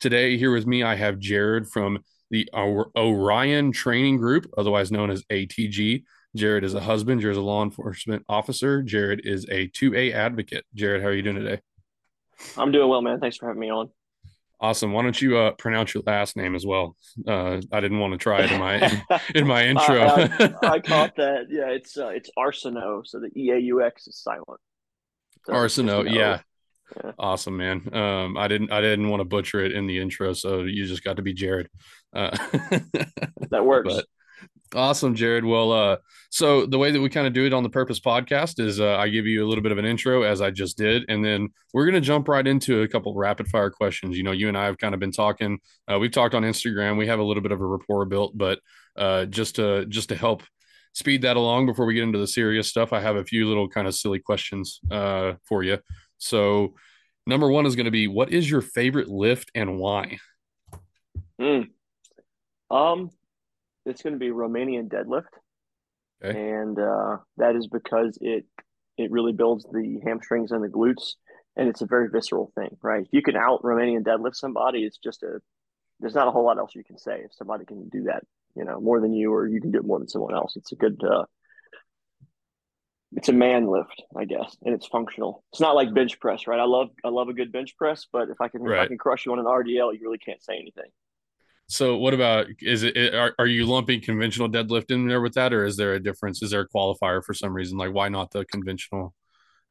Today, here with me, I have Jared from the Orion Training Group, otherwise known as ATG. Jared is a husband. Jared is a law enforcement officer. Jared is a 2A advocate. Jared, how are you doing today? I'm doing well, man. Thanks for having me on. Awesome. Why don't you pronounce your last name as well? I didn't want to try it in my intro. I caught that. Yeah, it's Arceneaux. So the E-A-U-X is silent. So Arceneaux, yeah. Yeah. Awesome, man. I didn't want to butcher it in the intro, so you just got to be Jared. That works. But awesome, Jared. Well, so the way that we kind of do it on the Purpose Podcast is I give you a little bit of an intro, as I just did, and then we're going to jump right into a couple rapid fire questions. You know, you and I have kind of been talking. We've talked on Instagram. We have a little bit of a rapport built, but just to help speed that along before we get into the serious stuff, I have a few little kind of silly questions for you. So number one is going to be, what is your favorite lift and why? It's going to be Romanian deadlift. Okay. And that is because it really builds the hamstrings and the glutes, and it's a very visceral thing, right? If you can out Romanian deadlift somebody, it's just there's not a whole lot else you can say. If somebody can do that, you know, more than you, or you can do it more than someone else, it's a good, it's a man lift, I guess, and it's functional. It's not like bench press, right? I love a good bench press, but if I can crush you on an RDL, you really can't say anything. So what about, are you lumping conventional deadlift in there with that, or is there a difference? Is there a qualifier for some reason? Like, why not the conventional?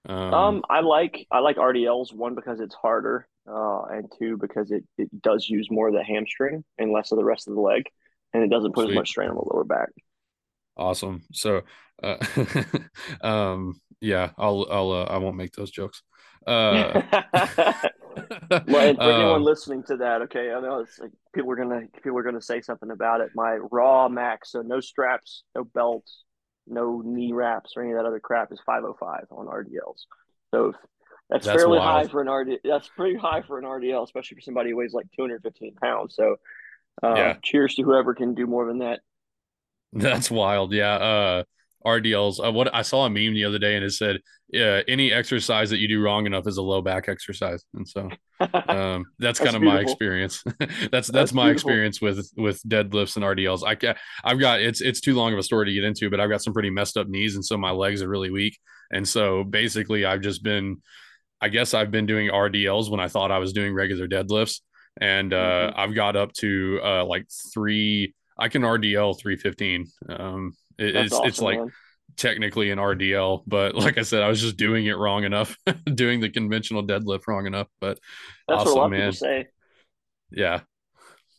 I like RDLs, one, because it's harder, and two, because it does use more of the hamstring and less of the rest of the leg, and it doesn't put as much strain on the lower back. Awesome. So, yeah, I won't make those jokes. Well, and for anyone listening to that, okay, I know it's like people are gonna say something about it. My raw max, so no straps, no belts, no knee wraps, or any of that other crap, is 505 on RDLs. So that's fairly wild. High for an RDL. That's pretty high for an RDL, especially for somebody who weighs like 215 pounds. So, yeah. Cheers to whoever can do more than that. That's wild. Yeah. RDLs. What I saw a meme the other day, and it said, yeah, any exercise that you do wrong enough is a low back exercise. And so, that's kind of my experience. that's my experience with deadlifts and RDLs. It's too long of a story to get into, but I've got some pretty messed up knees. And so my legs are really weak. And so basically I've been doing RDLs when I thought I was doing regular deadlifts. And, I've got up to, like I can RDL 315. It's like, man, technically an RDL, but like I said, I was just doing it wrong enough, doing the conventional deadlift wrong enough. But that's awesome, what a lot, man, of people say. Yeah.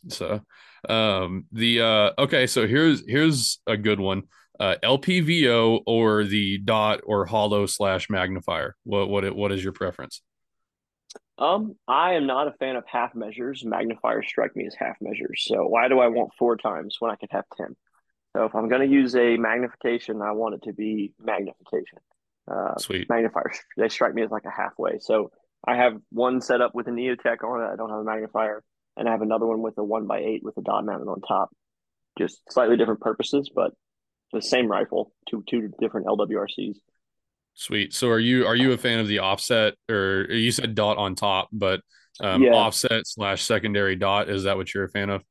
So, okay. So here's a good one. LPVO or the dot or hollow / magnifier. What is your preference? I am not a fan of half measures. Magnifiers strike me as half measures. So why do I want 4 times when I can have 10? So if I'm going to use a magnification, I want it to be magnification. Sweet. Magnifiers, they strike me as like a halfway. So I have one set up with a Neotech on it. I don't have a magnifier. And I have another one with a 1x8 with a dot mounted on top. Just slightly different purposes, but the same rifle, two different LWRCs. Sweet. So are you a fan of the offset, or you said dot on top, but offset / secondary dot, is that what you're a fan of?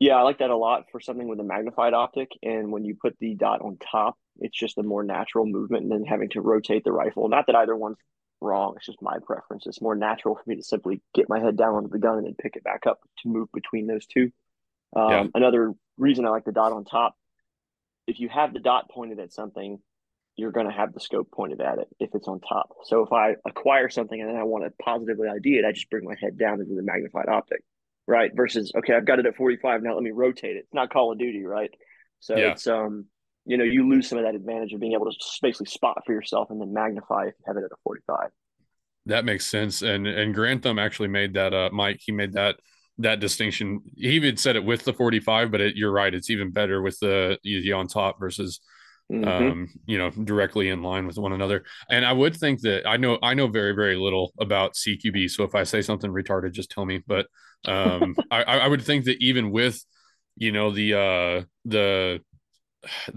Yeah, I like that a lot for something with a magnified optic. And when you put the dot on top, it's just a more natural movement, and then having to rotate the rifle. Not that either one's wrong. It's just my preference. It's more natural for me to simply get my head down onto the gun and then pick it back up to move between those two. Another reason I like the dot on top, if you have the dot pointed at something, you're going to have the scope pointed at it if it's on top. So if I acquire something and then I want to positively ID it, I just bring my head down into the magnified optic, right? Versus, okay, I've got it at 45. Now let me rotate it. It's not Call of Duty, right? So it's, you lose some of that advantage of being able to basically spot for yourself and then magnify if you have it at a 45. That makes sense. And Garand Thumb actually made that, Mike, he made that that distinction. He even said it with the 45, but you're right. It's even better with the easy on top versus, directly in line with one another. And I would think that I know very, very little about CQB. So if I say something retarded, just tell me. But I would think that even with, the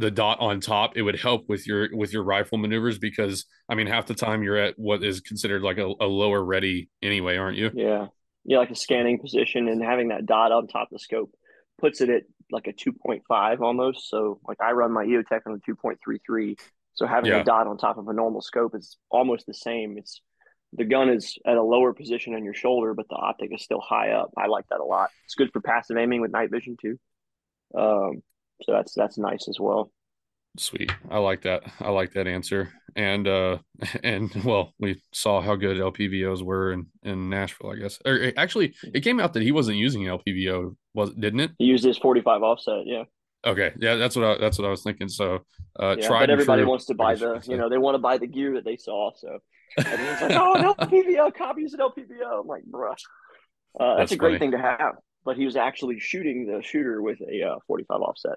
dot on top, it would help with your rifle maneuvers, because I mean, half the time you're at what is considered like a lower ready anyway, aren't you? Yeah, like a scanning position, and having that dot on top of the scope puts it at like a 2.5 almost. So like I run my Eotech on a 2.33, so having a dot on top of a normal scope is almost the same. It's the gun is at a lower position on your shoulder, but the optic is still high up. I like that a lot. It's good for passive aiming with night vision too. So that's nice as well. Sweet. I like that answer. And well, we saw how good LPVOs were in Nashville, I guess. Or actually, it came out that he wasn't using an LPVO, didn't it? He used his 45 offset. Yeah. Okay. Yeah. That's what I was thinking. So, but everybody wants to buy they want to buy the gear that they saw. So everyone's like, oh, an LPVO copies an LPVO. I'm like, bruh, that's a great thing to have. But he was actually shooting the shooter with a 45 offset.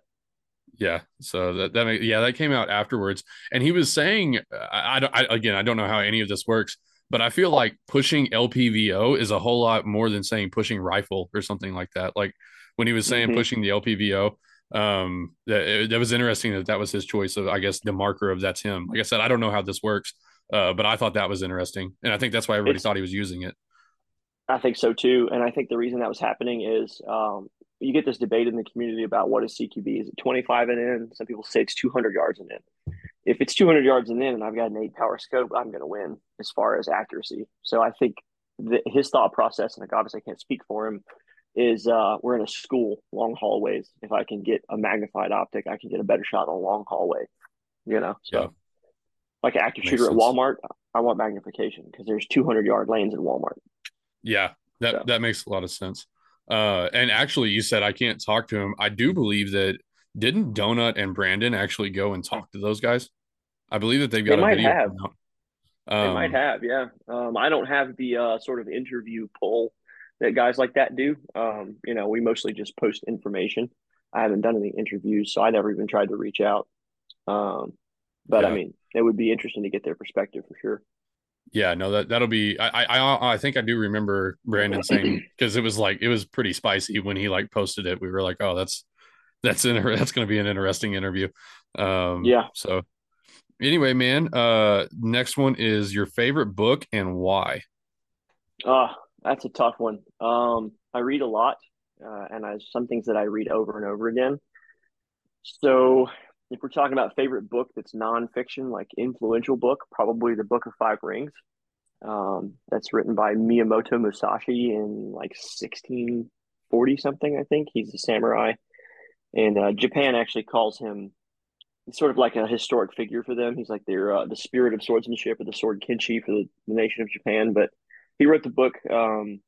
Yeah. So that came out afterwards. And he was saying, I don't know how any of this works, but I feel like pushing LPVO is a whole lot more than saying pushing rifle or something like that. Like when he was saying pushing the LPVO, that was interesting that was his choice of, I guess, the marker of that's him. Like I said, I don't know how this works, but I thought that was interesting. And I think that's why everybody thought he was using it. I think so too. And I think the reason that was happening is, you get this debate in the community about what is CQB. Is it 25 and in? Some people say it's 200 yards and in. If it's 200 yards and in and I've got an 8-power scope, I'm going to win as far as accuracy. So I think his thought process, and like obviously I can't speak for him, is we're in a school, long hallways. If I can get a magnified optic, I can get a better shot on a long hallway. So like an active shooter at Walmart, I want magnification because there's 200-yard lanes in Walmart. Yeah, that makes a lot of sense. And actually, you said I can't talk to him. I do believe that didn't Donut and Brandon actually go and talk to those guys? I believe that they've got a video. They might have, yeah. I don't have the sort of interview poll that guys like that do. We mostly just post information. I haven't done any interviews, so I never even tried to reach out. I mean, it would be interesting to get their perspective for sure. Yeah, no, that'll be. I think I do remember Brandon saying, because it was pretty spicy when he posted it. We were like, oh, that's going to be an interesting interview. So anyway, man, next one is your favorite book and why. That's a tough one. I read a lot, and some things that I read over and over again. So if we're talking about favorite book that's nonfiction, like influential book, probably the Book of Five Rings. That's written by Miyamoto Musashi in 1640 something, I think. He's a samurai, and Japan actually calls him sort of like a historic figure for them. He's like their the spirit of swordsmanship, or the sword kinshi for the nation of Japan. But he wrote the book in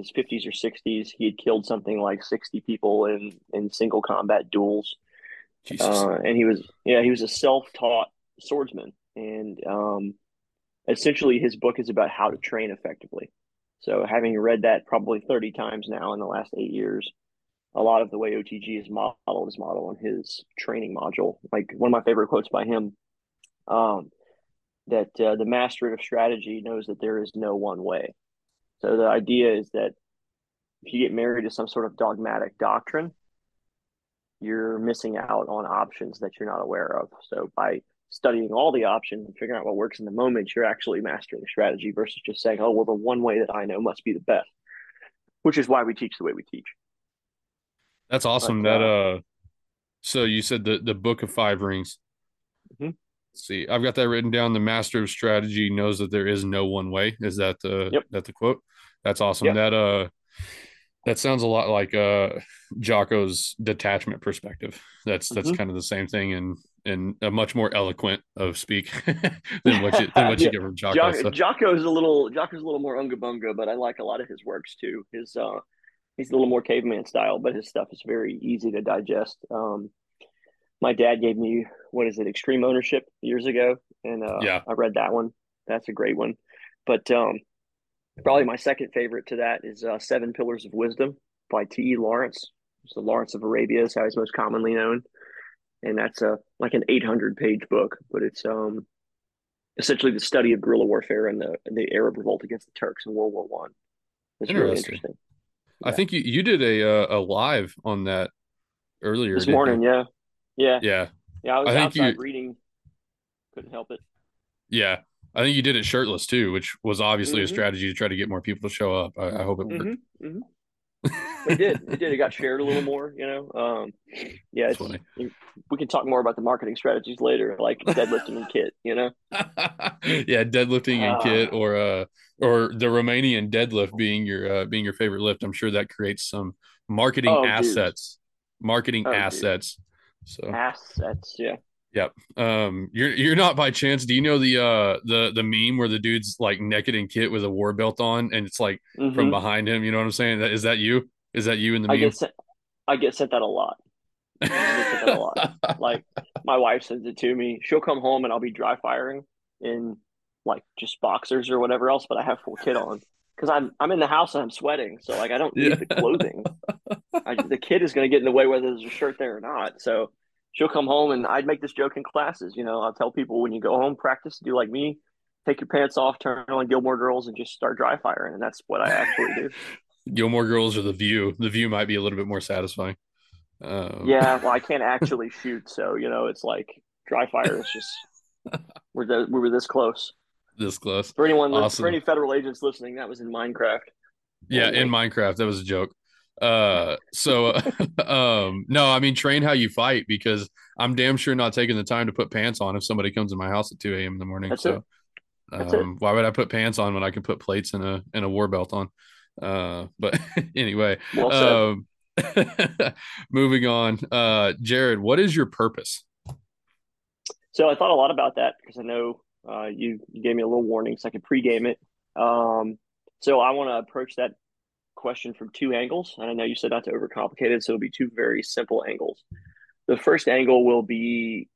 his 50s or 60s. He had killed something like 60 people in single combat duels. Jesus. And he was a self-taught swordsman. And essentially his book is about how to train effectively. So having read that probably 30 times now in the last 8 years, a lot of the way OTG is modeled is modeled on his training module. Like one of my favorite quotes by him, that the master of strategy knows that there is no one way. So the idea is that if you get married to some sort of dogmatic doctrine, you're missing out on options that you're not aware of. So by studying all the options and figuring out what works in the moment, you're actually mastering strategy versus just saying, oh, well, the one way that I know must be the best, which is why we teach the way we teach. That's awesome. But, so you said the Book of Five Rings. Mm-hmm. See, I've got that written down. The master of strategy knows that there is no one way. Is that the quote? That's awesome. Yep. That sounds a lot like Jocko's detachment perspective. That's kind of the same thing, and a much more eloquent of speak than what you get from Jocko. Jocko's a little more unga bunga, but I like a lot of his works too. His he's a little more caveman style, but his stuff is very easy to digest. My dad gave me, Extreme Ownership years ago. And I read that one. That's a great one. But Probably my second favorite to that is Seven Pillars of Wisdom by T.E. Lawrence. It's the Lawrence of Arabia is how he's most commonly known. And that's like an 800-page book, but it's essentially the study of guerrilla warfare and the Arab revolt against the Turks in World War I. It's really interesting. Yeah. I think you did a live on that earlier this morning. Yeah. I was outside reading. Couldn't help it. Yeah. I think you did it shirtless too, which was obviously a strategy to try to get more people to show up. I hope it worked. It did. It got shared a little more, you know? Yeah. It's funny. We can talk more about the marketing strategies later, like deadlifting and kit, you know? Yeah. Deadlifting and kit or the Romanian deadlift being your favorite lift. I'm sure that creates some marketing assets, Assets. Yeah. Yep. You're not by chance. Do you know the meme where the dude's like naked and kit with a war belt on and it's like from behind him? You know what I'm saying? Is that you in the meme? I get sent that a lot. Like my wife sends it to me. She'll come home and I'll be dry firing in like just boxers or whatever else, but I have full kit on because I'm in the house and I'm sweating, so like I don't need the clothing. The kit is going to get in the way whether there's a shirt there or not. So. She'll come home, and I'd make this joke in classes. You know, I'll tell people when you go home, practice to do like me, take your pants off, turn on Gilmore Girls, and just start dry firing. And that's what I actually do. Gilmore Girls or The View. The View might be a little bit more satisfying. Yeah, well, I can't actually shoot, so you know, it's like dry fire is just we were this close. This close. For anyone, awesome. For any federal agents listening, that was in Minecraft. Yeah, anyway. In Minecraft, that was a joke. No, I mean, train how you fight because I'm damn sure not taking the time to put pants on if somebody comes in my house at 2 a.m. in the morning. Why would I put pants on when I can put plates and a war belt on? But anyway, well moving on. Jared, what is your purpose? So I thought a lot about that because I know you gave me a little warning so I could pregame it. So I want to approach that question from two angles, and I know you said not to overcomplicate it, so it'll be two very simple angles. The first angle will be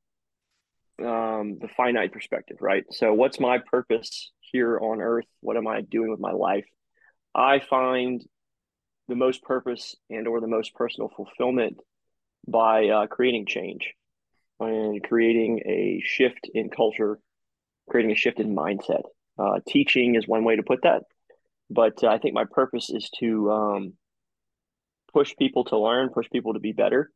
the finite perspective, right? So what's my purpose here on earth? What am I doing with my life? I find the most purpose and or the most personal fulfillment by creating change and creating a shift in culture, creating a shift in mindset. Teaching is one way to put that. But I think my purpose is to push people to learn, push people to be better.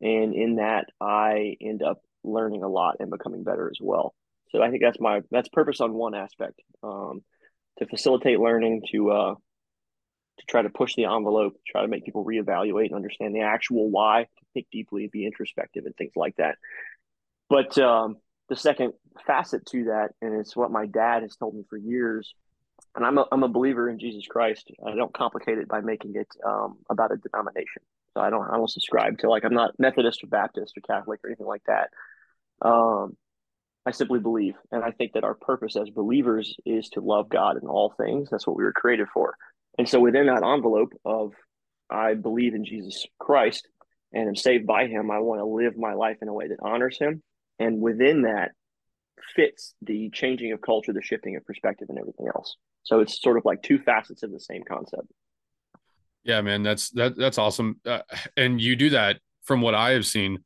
And in that, I end up learning a lot and becoming better as well. So I think that's purpose on one aspect, to facilitate learning, to try to push the envelope, try to make people reevaluate and understand the actual why, to think deeply, be introspective and things like that. But the second facet to that, and it's what my dad has told me for years, and I'm a believer in Jesus Christ. I don't complicate it by making it about a denomination. So I don't subscribe to, like, I'm not Methodist or Baptist or Catholic or anything like that. I simply believe. And I think that our purpose as believers is to love God in all things. That's what we were created for. And so within that envelope of I believe in Jesus Christ and am saved by him, I want to live my life in a way that honors him. And within that fits the changing of culture, the shifting of perspective and everything else. So it's sort of like two facets of the same concept. Yeah, man, that's awesome. And you do that, from what I have seen,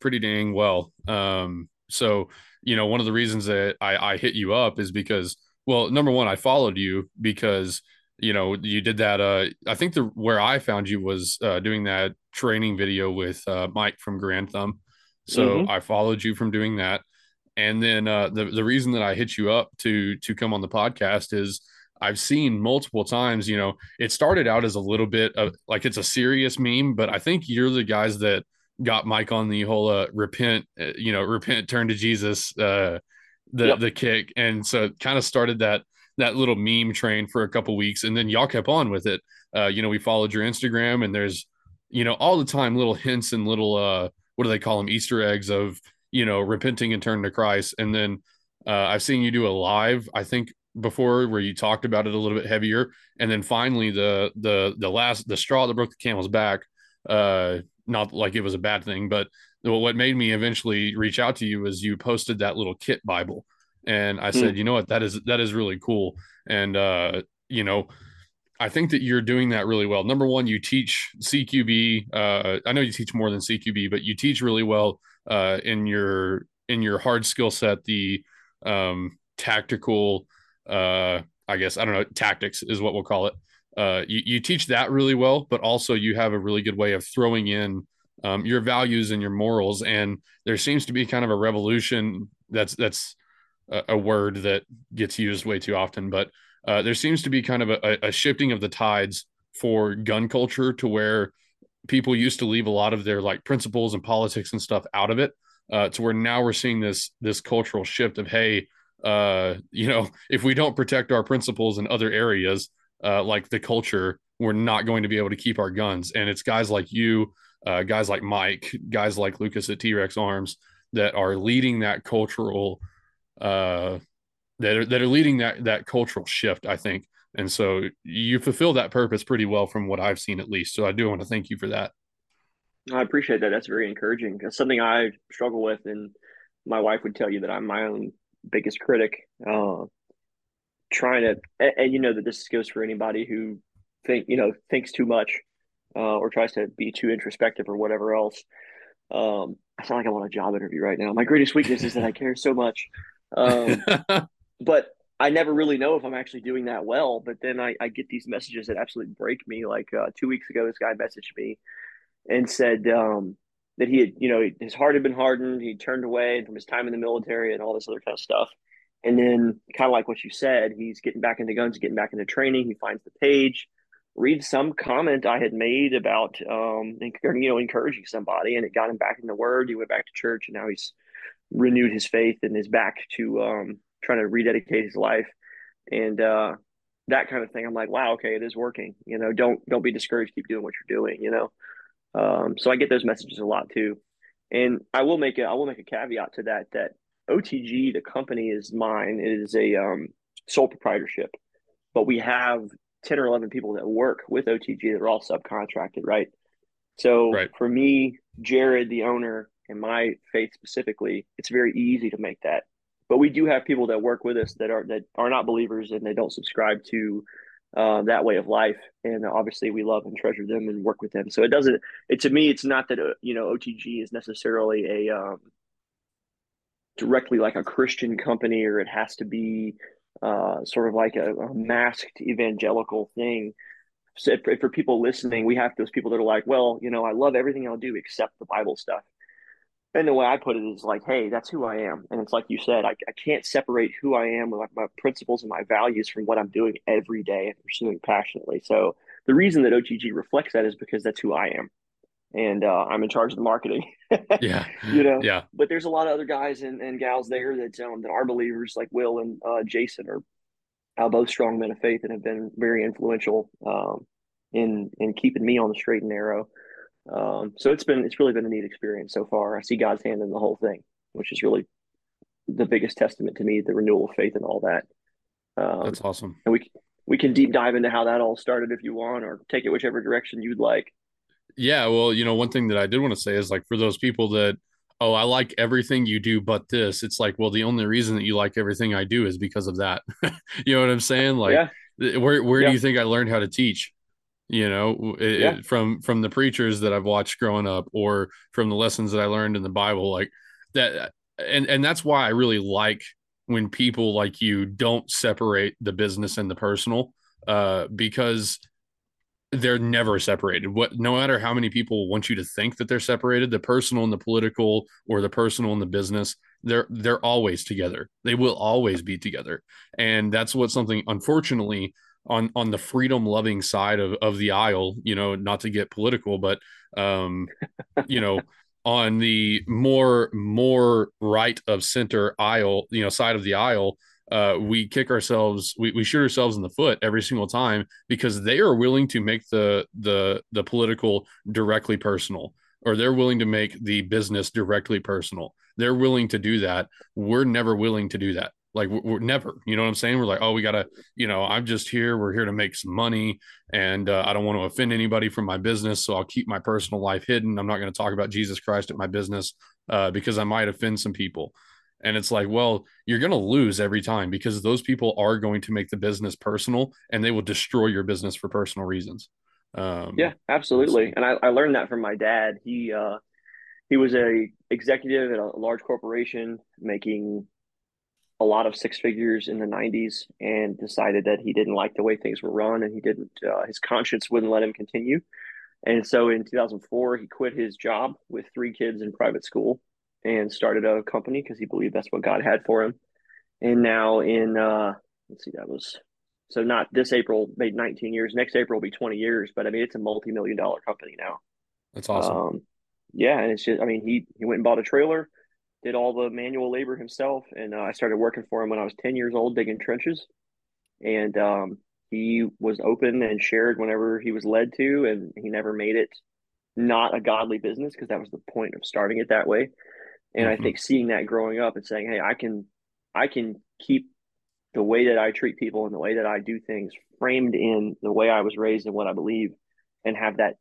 pretty dang well. So, you know, one of the reasons that I hit you up is because, well, number one, I followed you because, you know, you did that. I think where I found you was doing that training video with Mike from Garand Thumb. So I followed you from doing that. And then the reason that I hit you up to come on the podcast is I've seen multiple times, you know, it started out as a little bit of like, it's a serious meme, but I think you're the guys that got Mike on the whole repent, turn to Jesus, the kick. And so it kind of started that little meme train for a couple weeks. And then y'all kept on with it. You know, we followed your Instagram and there's, you know, all the time, little hints and little, what do they call them? Easter eggs of, you know, repenting and turning to Christ. And then I've seen you do a live, I think before, where you talked about it a little bit heavier. And then finally the straw that broke the camel's back, not like it was a bad thing, but what made me eventually reach out to you is you posted that little kit Bible. And I said, you know what, that is really cool. And, you know, I think that you're doing that really well. Number one, you teach CQB. I know you teach more than CQB, but you teach really well in your hard skill set, the tactical, I guess, I don't know, tactics is what we'll call it. You teach that really well, but also you have a really good way of throwing in your values and your morals. And there seems to be kind of a revolution. That's a word that gets used way too often, but there seems to be kind of a shifting of the tides for gun culture to where people used to leave a lot of their like principles and politics and stuff out of it, to where now we're seeing this cultural shift of, hey, you know, if we don't protect our principles in other areas, like the culture, we're not going to be able to keep our guns. And it's guys like you, guys like Mike, guys like Lucas at T-Rex Arms that are leading that cultural that are leading that cultural shift, I think. And so you fulfill that purpose pretty well from what I've seen, at least. So I do want to thank you for that. I appreciate that. That's very encouraging. That's something I struggle with. And my wife would tell you that I'm my own biggest critic, trying to, and you know, that this goes for anybody who thinks too much, or tries to be too introspective or whatever else. I sound like I'm on a job interview right now. My greatest weakness is that I care so much. But I never really know if I'm actually doing that well. But then I get these messages that absolutely break me. Like 2 weeks ago, this guy messaged me and said that he had, his heart had been hardened. He turned away from his time in the military and all this other kind of stuff. And then kind of like what you said, he's getting back into guns, getting back into training. He finds the page, reads some comment I had made about, encouraging somebody, and it got him back in the word. He went back to church, and now he's renewed his faith and is back to trying to rededicate his life and that kind of thing. I'm like, wow, okay, it is working. Don't be discouraged. Keep doing what you're doing, So I get those messages a lot too. And I will make a caveat to that, that OTG, the company, is mine. It is a sole proprietorship, but we have 10 or 11 people that work with OTG that are all subcontracted, right? So right. For me, Jared, the owner, and my faith specifically, it's very easy to make that. But we do have people that work with us that are not believers, and they don't subscribe to that way of life. And obviously, we love and treasure them and work with them. So to me, it's not that OTG is necessarily a directly like a Christian company, or it has to be sort of like a masked evangelical thing. So if for people listening, we have those people that are like, well, I love everything I'll do except the Bible stuff. And the way I put it is like, hey, that's who I am. And it's like you said, I can't separate who I am, like my principles and my values, from what I'm doing every day and pursuing passionately. So the reason that OTG reflects that is because that's who I am. And I'm in charge of the marketing. Yeah. Yeah. But there's a lot of other guys and gals there that are believers, like Will and Jason are both strong men of faith and have been very influential in keeping me on the straight and narrow. So it's really been a neat experience so far. I see God's hand in the whole thing, which is really the biggest testament to me, the renewal of faith and all that. That's awesome. And we can deep dive into how that all started if you want, or take it whichever direction you'd like. Yeah. Well, one thing that I did want to say is, like, for those people that, oh, I like everything you do but this, it's like, well, the only reason that you like everything I do is because of that. You know what I'm saying? Like, yeah. Where do you think I learned how to teach? From the preachers that I've watched growing up, or from the lessons that I learned in the Bible, like that. And that's why I really like when people like you don't separate the business and the personal, because they're never separated. No matter how many people want you to think that they're separated, the personal and the political, or the personal and the business, they're always together. They will always be together. And that's what something, unfortunately, on the freedom loving side of the aisle, not to get political, but on the more right of center aisle, side of the aisle, we kick ourselves, we shoot ourselves in the foot every single time, because they are willing to make the political directly personal, or they're willing to make the business directly personal. They're willing to do that. We're never willing to do that. Like, we're never, you know what I'm saying? We're like, oh, we gotta, I'm just here. We're here to make some money, and I don't want to offend anybody from my business. So I'll keep my personal life hidden. I'm not going to talk about Jesus Christ at my business because I might offend some people. And it's like, well, you're going to lose every time because those people are going to make the business personal and they will destroy your business for personal reasons. Yeah, absolutely. And I learned that from my dad. He was a executive at a large corporation making a lot of six figures in the 90s and decided that he didn't like the way things were run, and he didn't, his conscience wouldn't let him continue. And so in 2004, he quit his job with three kids in private school and started a company because he believed that's what God had for him. And now in, let's see, that was, so not this April, made 19 years, next April will be 20 years, but I mean, it's a multi-million-dollar company now. That's awesome. Yeah. And it's just, I mean, he went and bought a trailer, did all the manual labor himself. And I started working for him when I was 10 years old, digging trenches. And he was open and shared whenever he was led to, and he never made it not a godly business because that was the point of starting it that way. And I think seeing that growing up and saying, hey, I can keep the way that I treat people and the way that I do things framed in the way I was raised and what I believe, and have that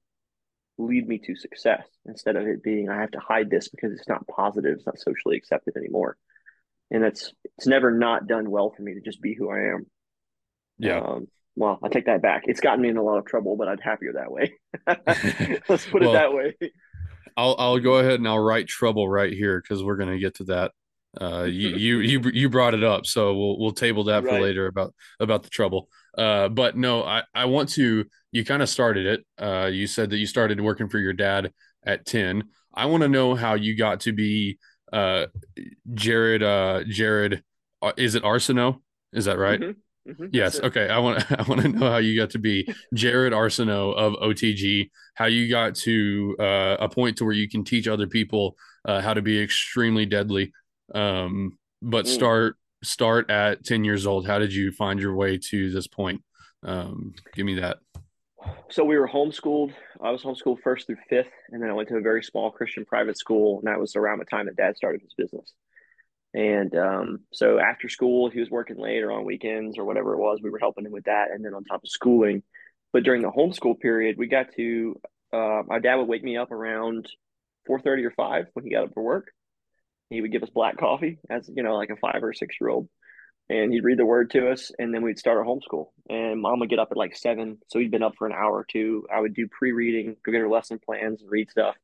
lead me to success instead of it being, I have to hide this because it's not positive. It's not socially accepted anymore. And it's never not done well for me to just be who I am. Yeah. Well, I take that back. It's gotten me in a lot of trouble, but I'm happier that way. Let's put it that way. I'll go ahead and I'll write trouble right here because we're going to get to that. You brought it up, so we'll table that for later about the trouble. But no, I want to. You kind of started it. You said that you started working for your dad at 10. I want to know how you got to be Jared. Jared, is it Arceneaux? Is that right? Mm-hmm. Mm-hmm. Yes. Okay. I want to know how you got to be Jared Arceneaux of OTG. How you got to a point to where you can teach other people how to be extremely deadly. But start at 10 years old. How did you find your way to this point? Give me that. So we were homeschooled. I was homeschooled first through fifth, and then I went to a very small Christian private school. And that was around the time that Dad started his business. And, so after school, he was working late or on weekends or whatever it was, we were helping him with that. And then on top of schooling, but during the homeschool period, we got to, my dad would wake me up around 4:30 or 5 when he got up for work. He would give us black coffee as, you know, like a 5 or 6 year old. And he'd read the word to us. And then we'd start our homeschool, and Mom would get up at like 7. So he'd been up for an hour or two. I would do pre-reading, go get her lesson plans and read stuff.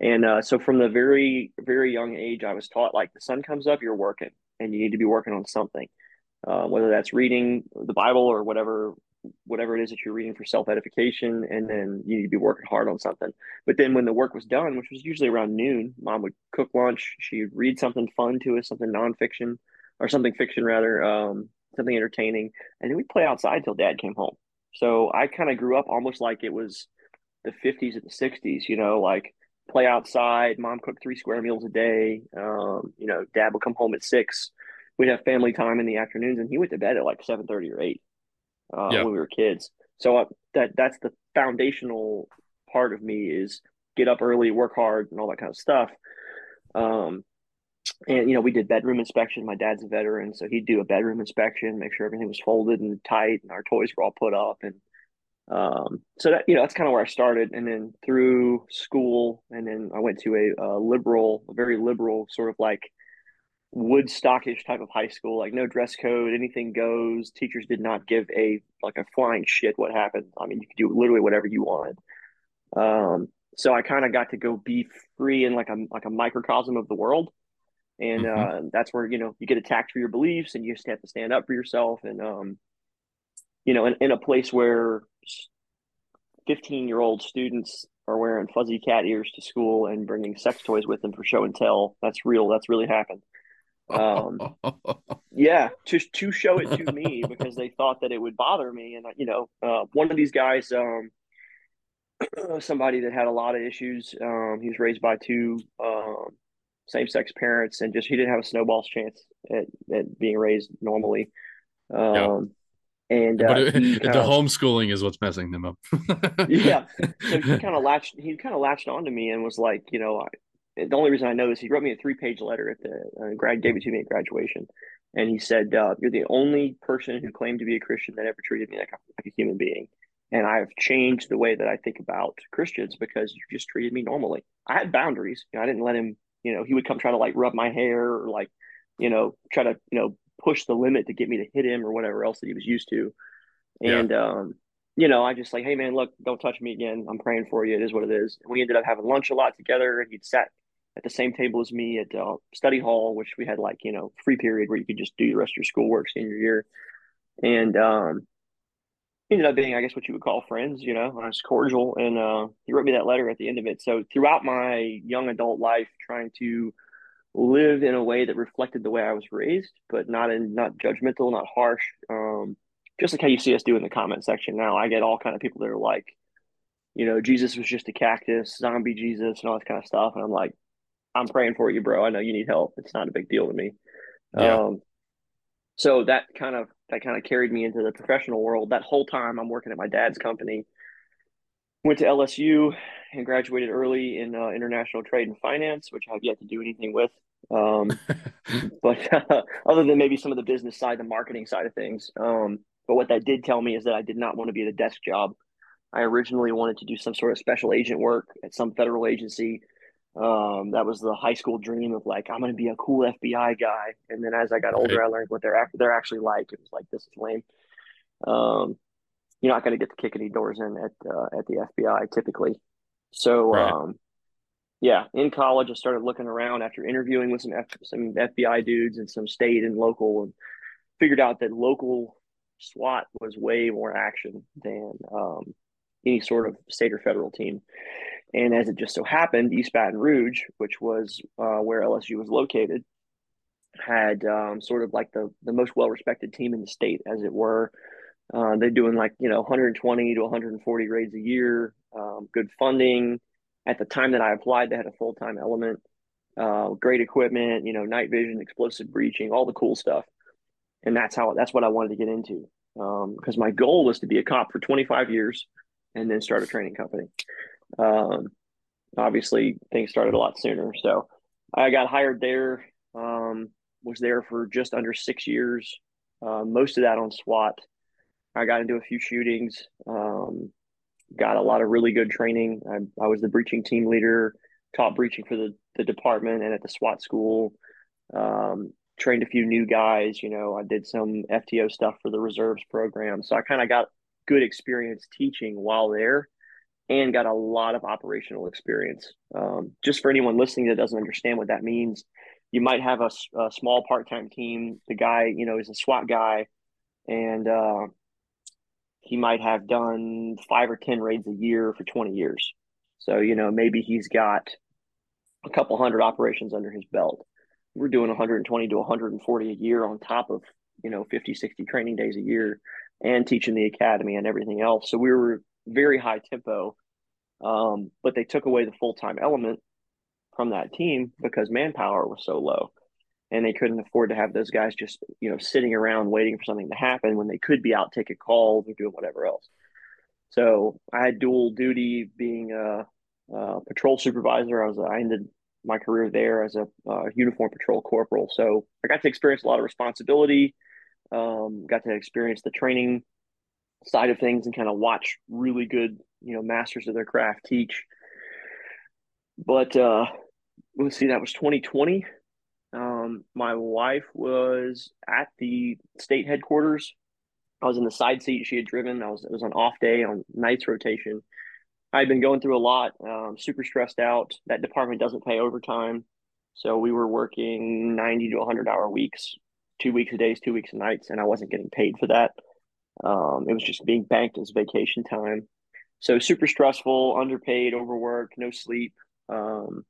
And so from the very, very young age, I was taught, like, the sun comes up, you're working, and you need to be working on something, whether that's reading the Bible or whatever it is that you're reading for self-edification, and then you need to be working hard on something. But then when the work was done, which was usually around noon, Mom would cook lunch. She would read something fun to us, something nonfiction, or something fiction rather, something entertaining. And then we'd play outside till Dad came home. So I kind of grew up almost like it was the 50s and the 60s, you know, like play outside. Mom cooked 3 square meals a day. You know, Dad would come home at 6. We'd have family time in the afternoons, and he went to bed at like 7:30 or 8. When we were kids. So that's the foundational part of me is get up early, work hard, and all that kind of stuff. And, you know, we did bedroom inspection. My dad's a veteran, so he'd do a bedroom inspection, make sure everything was folded and tight and our toys were all put up. And so that, you know, that's kind of where I started. And then through school, and then I went to a very liberal sort of like Woodstockish type of high school, like no dress code, anything goes. Teachers did not give a flying shit what happened. I mean, you could do literally whatever you wanted. So I kind of got to go be free in like a microcosm of the world, and that's where, you know, you get attacked for your beliefs, and you just have to stand up for yourself. And you know, in a place where 15-year-old students are wearing fuzzy cat ears to school and bringing sex toys with them for show and tell, that's real. That's really happened. Yeah, to show it to me because they thought that it would bother me. And, you know, one of these guys, somebody that had a lot of issues, he was raised by two same-sex parents, and just he didn't have a snowball's chance at being raised normally. And but the homeschooling is what's messing them up. Yeah, so he kind of latched onto me and was like, you know, the only reason I know this, he wrote me a 3-page letter at the gave it to me at graduation, and he said, "You're the only person who claimed to be a Christian that ever treated me like a human being, and I have changed the way that I think about Christians because you just treated me normally. I had boundaries. You know, I didn't let him. You know, he would come try to like rub my hair or like you know, try to, you know, push the limit to get me to hit him or whatever else that he was used to. And, you know, I just like, hey man, look, don't touch me again. I'm praying for you. It is what it is. And we ended up having lunch a lot together, and he'd sat at the same table as me at study hall, which we had like, you know, free period where you could just do the rest of your schoolwork senior year. And, ended up being, I guess, what you would call friends, you know, and I was cordial. And he wrote me that letter at the end of it. So throughout my young adult life, trying to live in a way that reflected the way I was raised, but not judgmental, not harsh. Just like how you see us do in the comment section now, I get all kind of people that are like, you know, Jesus was just a cactus, zombie Jesus, and all this kind of stuff. And I'm like, I'm praying for you, bro. I know you need help. It's not a big deal to me. Yeah. So that kind of carried me into the professional world. That whole time I'm working at my dad's company, went to LSU and graduated early in international trade and finance, which I've yet to do anything with. But other than maybe some of the business side, the marketing side of things. But what that did tell me is that I did not want to be at a desk job. I originally wanted to do some sort of special agent work at some federal agency. That was the high school dream of like, I'm going to be a cool FBI guy. And then as I got older, I learned what they're actually like. It was like, this is lame. You're not going to get to kick any doors in at the FBI typically. So, in college, I started looking around after interviewing with some FBI dudes and some state and local, and figured out that local SWAT was way more action than, any sort of state or federal team. And as it just so happened, East Baton Rouge, which was where LSU was located, had sort of like the most well-respected team in the state, as it were. They're doing like, you know, 120 to 140 raids a year, good funding. At the time that I applied, they had a full-time element, great equipment, you know, night vision, explosive breaching, all the cool stuff. And that's what I wanted to get into, because my goal was to be a cop for 25 years. And then start a training company. Obviously, things started a lot sooner. So I got hired there, was there for just under 6 years, most of that on SWAT. I got into a few shootings, got a lot of really good training. I was the breaching team leader, taught breaching for the department and at the SWAT school, trained a few new guys. You know, I did some FTO stuff for the reserves program. So I kind of got good experience teaching while there, and got a lot of operational experience. Just for anyone listening that doesn't understand what that means, you might have a small part-time team. The guy, you know, is a SWAT guy, and he might have done 5 or 10 raids a year for 20 years. So, you know, maybe he's got a couple hundred operations under his belt. We're doing 120 to 140 a year on top of, you know, 50, 60 training days a year, and teaching the academy and everything else. So we were very high tempo, but they took away the full-time element from that team because manpower was so low, and they couldn't afford to have those guys just, you know, sitting around waiting for something to happen when they could be out taking calls or doing whatever else. So I had dual duty being a patrol supervisor. I ended my career there as a uniform patrol corporal. So I got to experience a lot of responsibility. Got to experience the training side of things and kind of watch really good, you know, masters of their craft teach. But let's see, that was 2020. My wife was at the state headquarters. I was in the side seat. She had driven. It was an off day on night's rotation. I'd been going through a lot, super stressed out. That department doesn't pay overtime. So we were working 90 to 100-hour weeks. 2 weeks of days, 2 weeks of nights, and I wasn't getting paid for that. It was just being banked as vacation time. So super stressful, underpaid, overworked, no sleep. And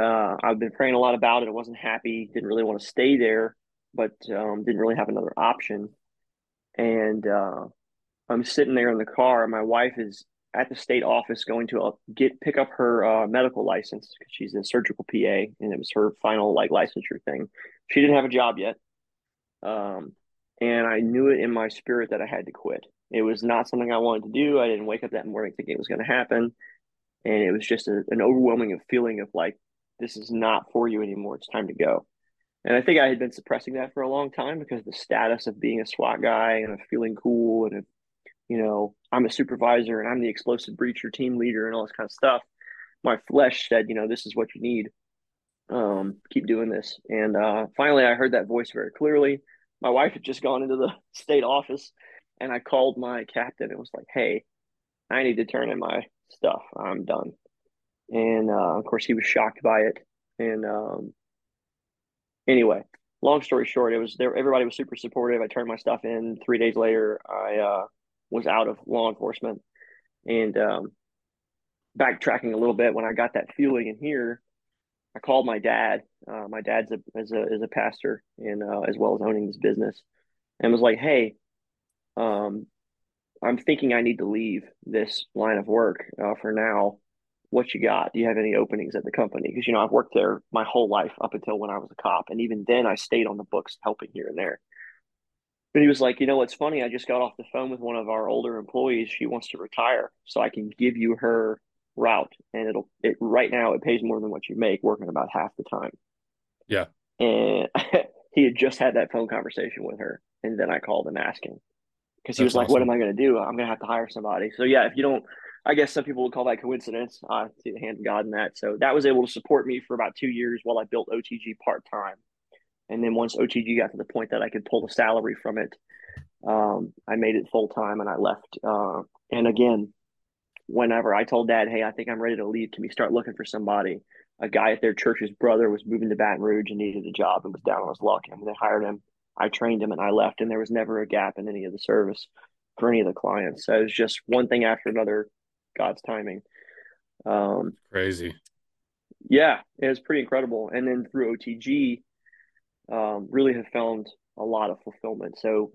I've been praying a lot about it. I wasn't happy, didn't really want to stay there, but didn't really have another option. And I'm sitting there in the car, and my wife is at the state office going to pick up her medical license, because she's a surgical PA, and it was her final like licensure thing. She didn't have a job yet, and I knew it in my spirit that I had to quit. It was not something I wanted to do. I didn't wake up that morning thinking it was going to happen, and it was just an overwhelming feeling of like, this is not for you anymore. It's time to go. And I think I had been suppressing that for a long time because the status of being a SWAT guy and of feeling cool and of, you know, I'm a supervisor and I'm the explosive breacher team leader and all this kind of stuff. My flesh said, you know, this is what you need. Keep doing this. And finally, I heard that voice very clearly. My wife had just gone into the state office, and I called my captain and was like, hey, I need to turn in my stuff. I'm done. And of course, he was shocked by it. And anyway, long story short, it was there. Everybody was super supportive. I turned my stuff in. 3 days later, I was out of law enforcement. And backtracking a little bit, when I got that feeling in here, I called my dad. My dad's is a pastor, and as well as owning this business, and was like, "Hey, I'm thinking I need to leave this line of work for now. What you got? Do you have any openings at the company? Because I've worked there my whole life up until when I was a cop, and even then I stayed on the books helping here and there." But he was like, "It's funny. I just got off the phone with one of our older employees. She wants to retire, so I can give you her route, and it right now it pays more than what you make working about half the time." Yeah. And he had just had that phone conversation with her, and then I called him asking, because he was like, awesome. What am I going to do? I'm going to have to hire somebody. So yeah, if you don't, I guess some people would call that coincidence. I see the hand of God in that. So that was able to support me for about 2 years while I built OTG part-time. And then once OTG got to the point that I could pull the salary from it, I made it full-time, and I left. And again, whenever I told Dad, hey, I think I'm ready to leave, can we start looking for somebody? A guy at their church's brother was moving to Baton Rouge and needed a job and was down on his luck. And they hired him. I trained him, and I left. And there was never a gap in any of the service for any of the clients. So it was just one thing after another, God's timing. Crazy. Yeah, it was pretty incredible. And then through OTG, really have found a lot of fulfillment. So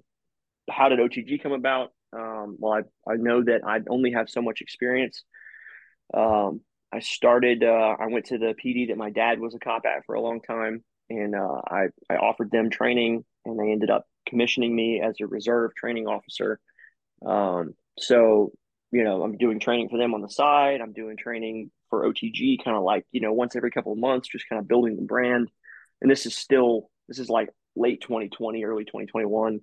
how did OTG come about? Well, I know that I only have so much experience. I started, I went to the PD that my dad was a cop at for a long time, and I offered them training, and they ended up commissioning me as a reserve training officer. So, I'm doing training for them on the side. I'm doing training for OTG kind of like, once every couple of months, just kind of building the brand. And this is like late 2020, early 2021.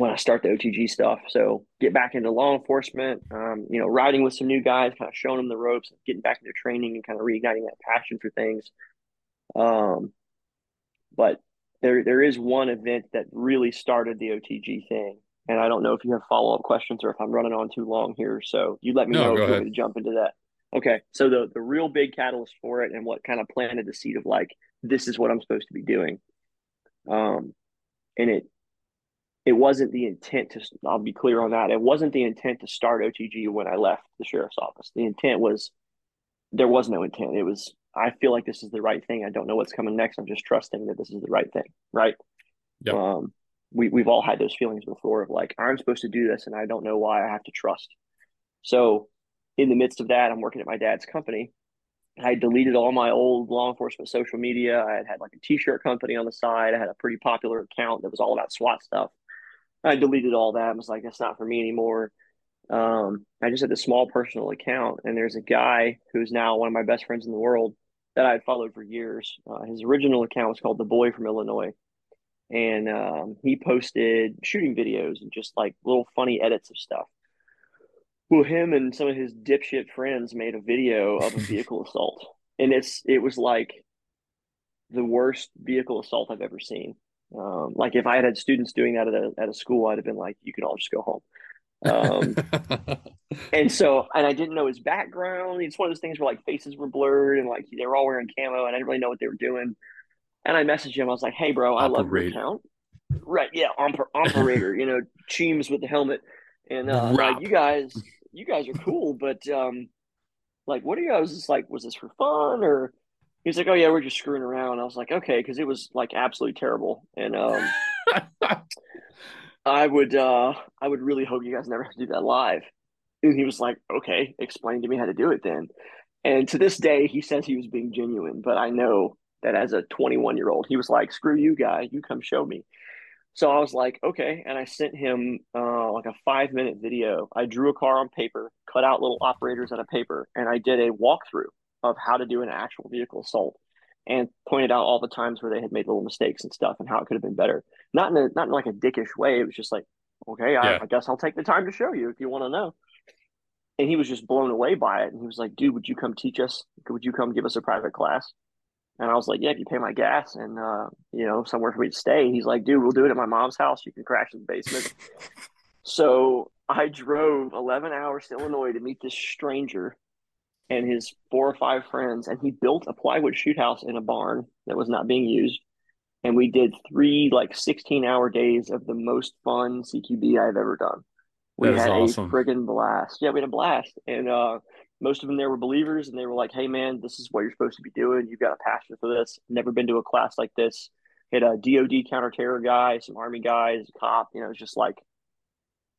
When I start the OTG stuff. So get back into law enforcement, riding with some new guys, kind of showing them the ropes, getting back into training and kind of reigniting that passion for things. But there is one event that really started the OTG thing. And I don't know if you have follow-up questions or if I'm running on too long here. So you let me know if you want me to jump into that. Okay. So the real big catalyst for it and what kind of planted the seed of like, this is what I'm supposed to be doing. And it wasn't the intent to, I'll be clear on that. It wasn't the intent to start OTG when I left the sheriff's office. The intent was, there was no intent. It was, I feel like this is the right thing. I don't know what's coming next. I'm just trusting that this is the right thing. Right. Yep. We've all had those feelings before of like, I'm supposed to do this and I don't know why, I have to trust. So in the midst of that, I'm working at my dad's company. I deleted all my old law enforcement social media. I had like a t-shirt company on the side. I had a pretty popular account that was all about SWAT stuff. I deleted all that. I was like, that's not for me anymore. I just had this small personal account, and there's a guy who's now one of my best friends in the world that I had followed for years. His original account was called The Boy from Illinois, and he posted shooting videos and just like little funny edits of stuff. Well, him and some of his dipshit friends made a video of a vehicle assault, and it was like the worst vehicle assault I've ever seen. Like if I had students doing that at a school, I'd have been like, you can all just go home. And I didn't know his background. It's one of those things where like faces were blurred and like they were all wearing camo, and I didn't really know what they were doing. And I messaged him. I was like, hey bro, I love your account. Right. Yeah. Operator, Cheems with the helmet. And, like you guys are cool, but, like, what are you, I was just like, was this for fun or? He's like, oh yeah, we're just screwing around. I was like, okay, because it was like absolutely terrible, and I would really hope you guys never have to do that live. And he was like, okay, explain to me how to do it then. And to this day, he says he was being genuine, but I know that as a 21-year-old, he was like, screw you, guy, you come show me. So I was like, okay, and I sent him like a 5-minute video. I drew a car on paper, cut out little operators on a paper, and I did a walkthrough of how to do an actual vehicle assault, and pointed out all the times where they had made little mistakes and stuff and how it could have been better. Not in like a dickish way. It was just like, okay, yeah. I guess I'll take the time to show you if you want to know. And he was just blown away by it. And he was like, dude, would you come teach us? Would you come give us a private class? And I was like, yeah, if you pay my gas and, you know, somewhere for me to stay. He's like, dude, we'll do it at my mom's house. You can crash in the basement. So I drove 11 hours to Illinois to meet this stranger and his 4 or 5 friends. And he built a plywood shoot house in a barn that was not being used. And we did 3 like 16-hour days of the most fun CQB I've ever done. We had awesome. A friggin' blast. Yeah, we had a blast. And most of them there were believers, and they were like, hey, man, this is what you're supposed to be doing. You've got a passion for this. Never been to a class like this. Had a DOD counterterror guy, some Army guys, a cop. You know, it's just like,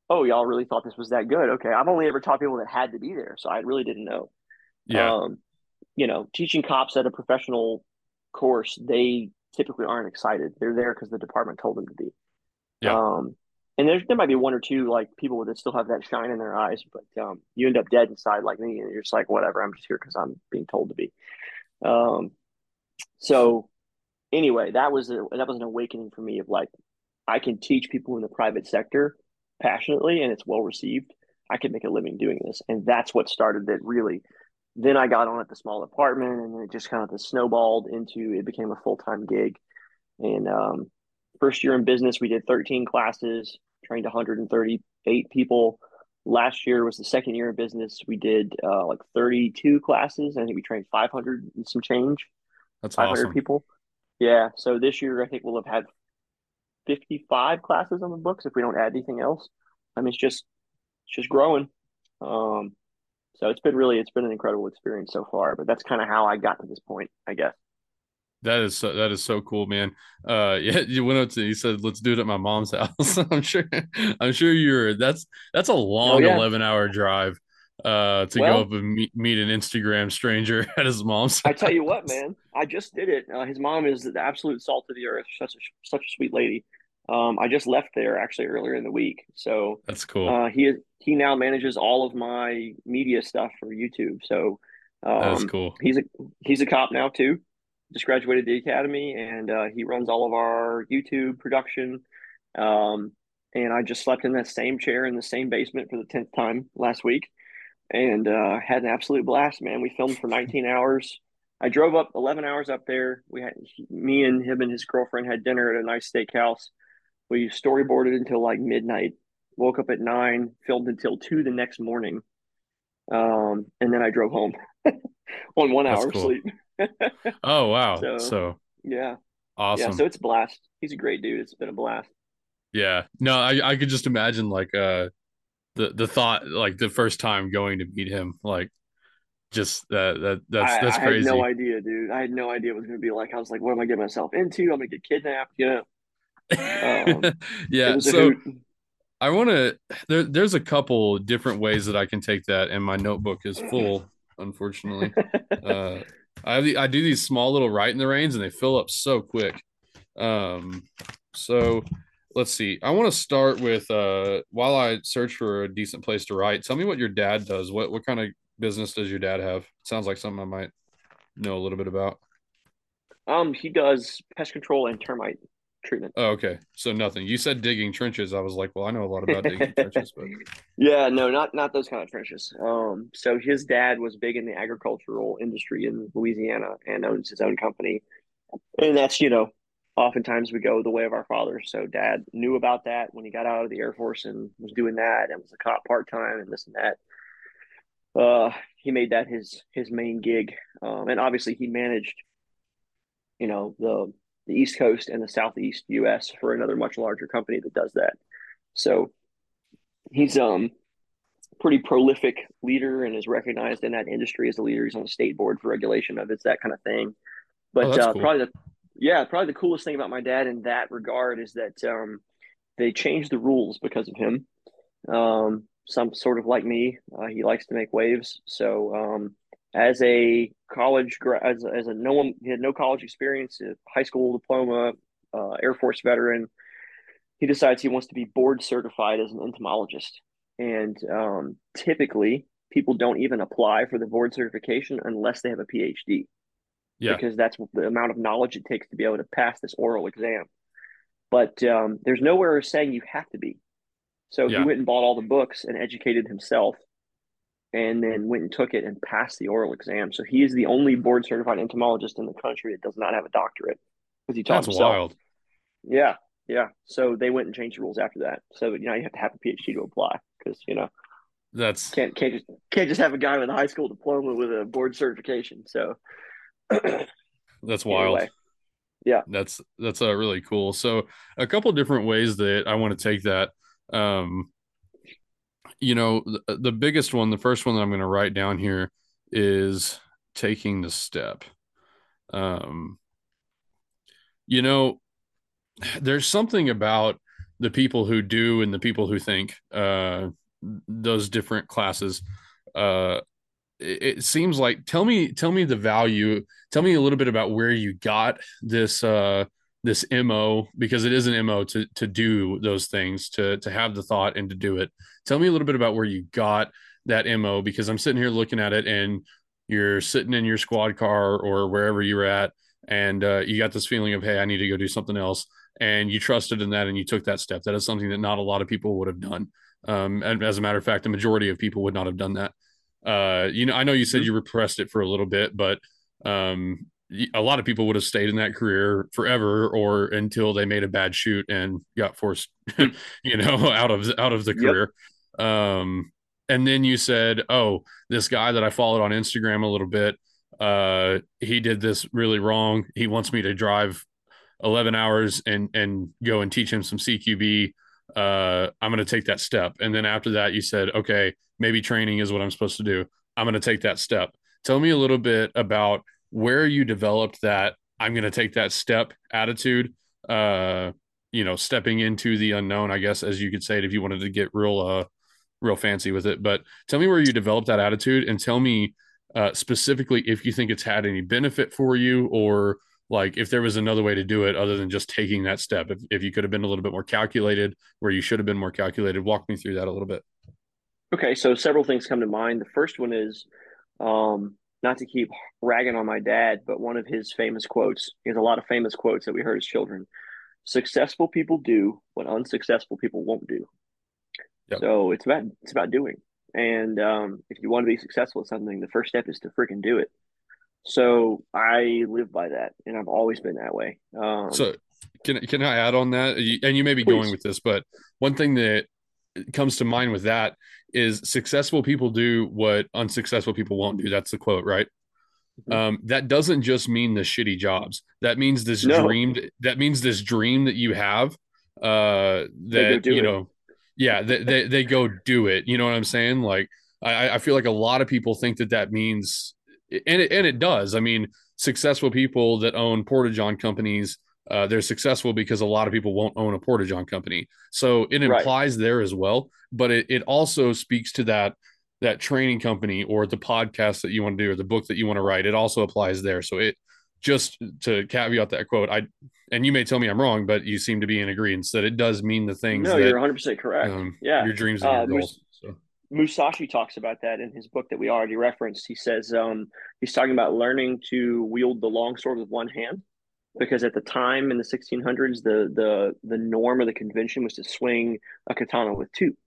oh, y'all really thought this was that good. Okay, I've only ever taught people that had to be there, so I really didn't know. Yeah. You know, teaching cops at a professional course, they typically aren't excited. They're there because the department told them to be. Yeah. And there might be 1 or 2 like people that still have that shine in their eyes, but you end up dead inside like me, and you're just like, whatever, I'm just here because I'm being told to be. So anyway, that was an awakening for me of like, I can teach people in the private sector passionately, and it's well received. I can make a living doing this, and that's what started it really. Then I got on at the small apartment, and it just kind of snowballed into it became a full time gig, and first year in business, we did 13 classes, trained 138 people. Last year was the second year in business. We did like 32 classes. I think we trained 500 and some change. That's 500 awesome. People. Yeah. So this year, I think we'll have had 55 classes on the books if we don't add anything else. I mean, it's just growing. So it's been an incredible experience so far. But that's kind of how I got to this point, I guess. That is so cool, man. Yeah, you went up to, he said, let's do it at my mom's house. I'm sure that's a long 11-hour drive to go up and meet an Instagram stranger at his mom's house. I tell you what, man, I just did it. His mom is the absolute salt of the earth. Such a sweet lady. I just left there actually earlier in the week. So that's cool. He now manages all of my media stuff for YouTube. So that's cool. He's a cop now too. Just graduated the academy, and he runs all of our YouTube production. And I just slept in that same chair in the same basement for the 10th time last week, and had an absolute blast, man. We filmed for 19 hours. I drove up 11 hours up there. Me and him and his girlfriend had dinner at a nice steakhouse. We storyboarded until like midnight, woke up at 9, filmed until 2 the next morning. And then I drove home on 1 hour of sleep. Oh wow. So yeah, awesome. Yeah, so it's a blast. He's a great dude. It's been a blast. Yeah, no, I could just imagine like the thought, like the first time going to meet him, like just that's crazy. I had no idea, dude. I had no idea what it was gonna be like. I was like, what am I getting myself into? I'm gonna get kidnapped, you know. Yeah, so I want to there's a couple different ways that I can take that, and my notebook is full, unfortunately. I do these small little right in the reins, and they fill up so quick. So let's see. I want to start with while I search for a decent place to write, tell me what your dad does. What kind of business does your dad have? Sounds like something I might know a little bit about. He does pest control and termite treatment. Oh, okay. So nothing. You said digging trenches. I was like, well, I know a lot about digging trenches, but yeah, no, not those kind of trenches. So his dad was big in the agricultural industry in Louisiana and owns his own company. And that's, you know, oftentimes we go the way of our fathers. So dad knew about that when he got out of the Air Force and was doing that and was a cop part-time and this and that. He made that his main gig. And obviously he managed, you know, the East Coast and the Southeast U.S. for another much larger company that does that. So he's pretty prolific leader and is recognized in that industry as a leader. He's on the state board for regulation of it's that kind of thing. But cool. Probably the coolest thing about my dad in that regard is that they changed the rules because of him. Some sort of like me, he likes to make waves. So as a college, he had no college experience, a high school diploma, Air Force veteran. He decides he wants to be board certified as an entomologist. And typically people don't even apply for the board certification unless they have a PhD. Yeah. Because that's the amount of knowledge it takes to be able to pass this oral exam. But there's nowhere saying you have to be. So he went and bought all the books and educated himself. and then went and took it and passed the oral exam. So he is the only board certified entomologist in the country that does not have a doctorate because he taught himself. Wild. Yeah. Yeah. So they went and changed the rules after that. So, you know, you have to have a PhD to apply because, you know, that's can't just have a guy with a high school diploma with a board certification. So that's wild. Anyway. Yeah, that's really cool. So a couple of different ways that I want to take that. You know, the biggest one, the first one that I'm going to write down here is taking the step. You know, there's something about the people who do and the people who think those different classes. It seems like, tell me the value. Tell me a little bit about where you got this this MO, because it is an MO to do those things, to have the thought and to do it. Tell me a little bit about where you got that MO, because I'm sitting here looking at it and you're sitting in your squad car or wherever you were at, and you got this feeling of, hey, I need to go do something else. And you trusted in that and you took that step. That is something that not a lot of people would have done. And as a matter of fact, the majority of people would not have done that. You know, I know you said you repressed it for a little bit, but a lot of people would have stayed in that career forever or until they made a bad shoot and got forced, you know, out of the career. Yep. And then you said, oh, this guy that I followed on Instagram a little bit, he did this really wrong. He wants me to drive 11 hours and go and teach him some CQB. I'm going to take that step. And then after that, you said, okay, maybe training is what I'm supposed to do. I'm going to take that step. Tell me a little bit about where you developed that I'm going to take that step attitude, you know, stepping into the unknown, I guess, as you could say it, if you wanted to get real fancy with it. But tell me where you developed that attitude, and tell me specifically if you think it's had any benefit for you, or like if there was another way to do it other than just taking that step, if you could have been a little bit more calculated, where you should have been more calculated. Walk me through that a little bit. Okay. So several things come to mind. The first one is, not to keep ragging on my dad, but one of his famous quotes, he has a lot of famous quotes that we heard as children. Successful people do what unsuccessful people won't do. Yep. So it's about doing. And if you want to be successful at something, the first step is to freaking do it. So I live by that, and I've always been that way. So can I add on that? And you may be going with this, but one thing that comes to mind with that is successful people do what unsuccessful people won't do. That's the quote, right? Mm-hmm. That doesn't just mean the shitty jobs. That means this dream that you have, that, you know, they go do it. You know what I'm saying? Like, I feel like a lot of people think that means, and it does. I mean, successful people that own Porta-John companies, they're successful because a lot of people won't own a Porta-John company. So it implies there as well, but it also speaks to that training company or the podcast that you want to do or the book that you want to write. It also applies there. So it, just to caveat that quote, and you may tell me I'm wrong, but you seem to be in agreement that it does mean the things. No, you're 100% correct. Your dreams and your goals. Musashi talks about that in his book that we already referenced. He says he's talking about learning to wield the long sword with one hand, because at the time in the 1600s, the norm or the convention was to swing a katana with two.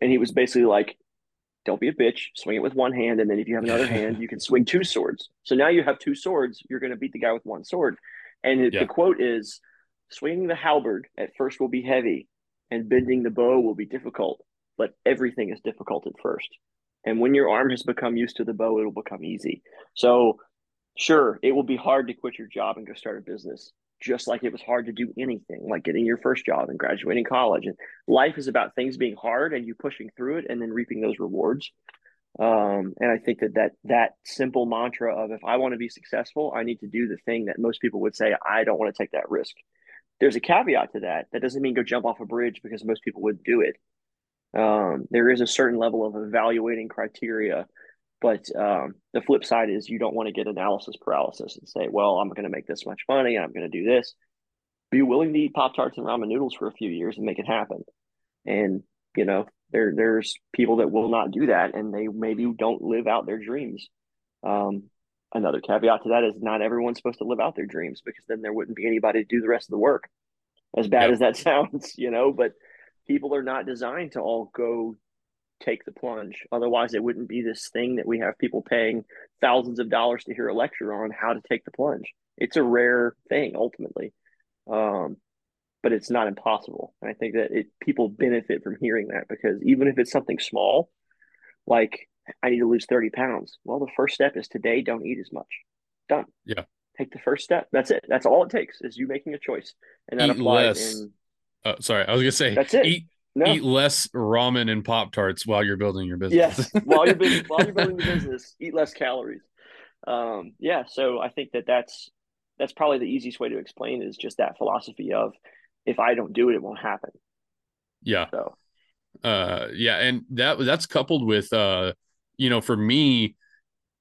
And he was basically like, don't be a bitch, swing it with one hand. And then if you have another hand, you can swing two swords. So now you have two swords, you're going to beat the guy with one sword. And the quote is, swinging the halberd at first will be heavy, and bending the bow will be difficult. But everything is difficult at first. And when your arm has become used to the bow, it'll become easy. So sure, it will be hard to quit your job and go start a business, just like it was hard to do anything, like getting your first job and graduating college. And life is about things being hard and you pushing through it and then reaping those rewards. And I think that simple mantra of, if I want to be successful, I need to do the thing that most people would say, I don't want to take that risk. There's a caveat to that. That doesn't mean go jump off a bridge, because most people would do it. There is a certain level of evaluating criteria, but the flip side is you don't want to get analysis paralysis and say, well, I'm going to make this much money and I'm going to do this. Be willing to eat Pop-Tarts and ramen noodles for a few years and make it happen. And, you know, there's people that will not do that, and they maybe don't live out their dreams. Another caveat to that is not everyone's supposed to live out their dreams, because then there wouldn't be anybody to do the rest of the work, as bad as that sounds, you know, but people are not designed to all go take the plunge. Otherwise, it wouldn't be this thing that we have people paying thousands of dollars to hear a lecture on how to take the plunge. It's a rare thing, ultimately, but it's not impossible. And I think that people benefit from hearing that, because even if it's something small, like I need to lose 30 pounds. Well, the first step is today, don't eat as much. Done. Yeah. Take the first step. That's it. That's all it takes, is you making a choice. And that applies. Sorry, I was going to say, that's it. Eat less ramen and Pop-Tarts while you're building your business. Yes, while you're building the business, eat less calories. Yeah, so I think that that's probably the easiest way to explain is just that philosophy of, if I don't do it, it won't happen. Yeah. So, yeah, and that's coupled with, for me,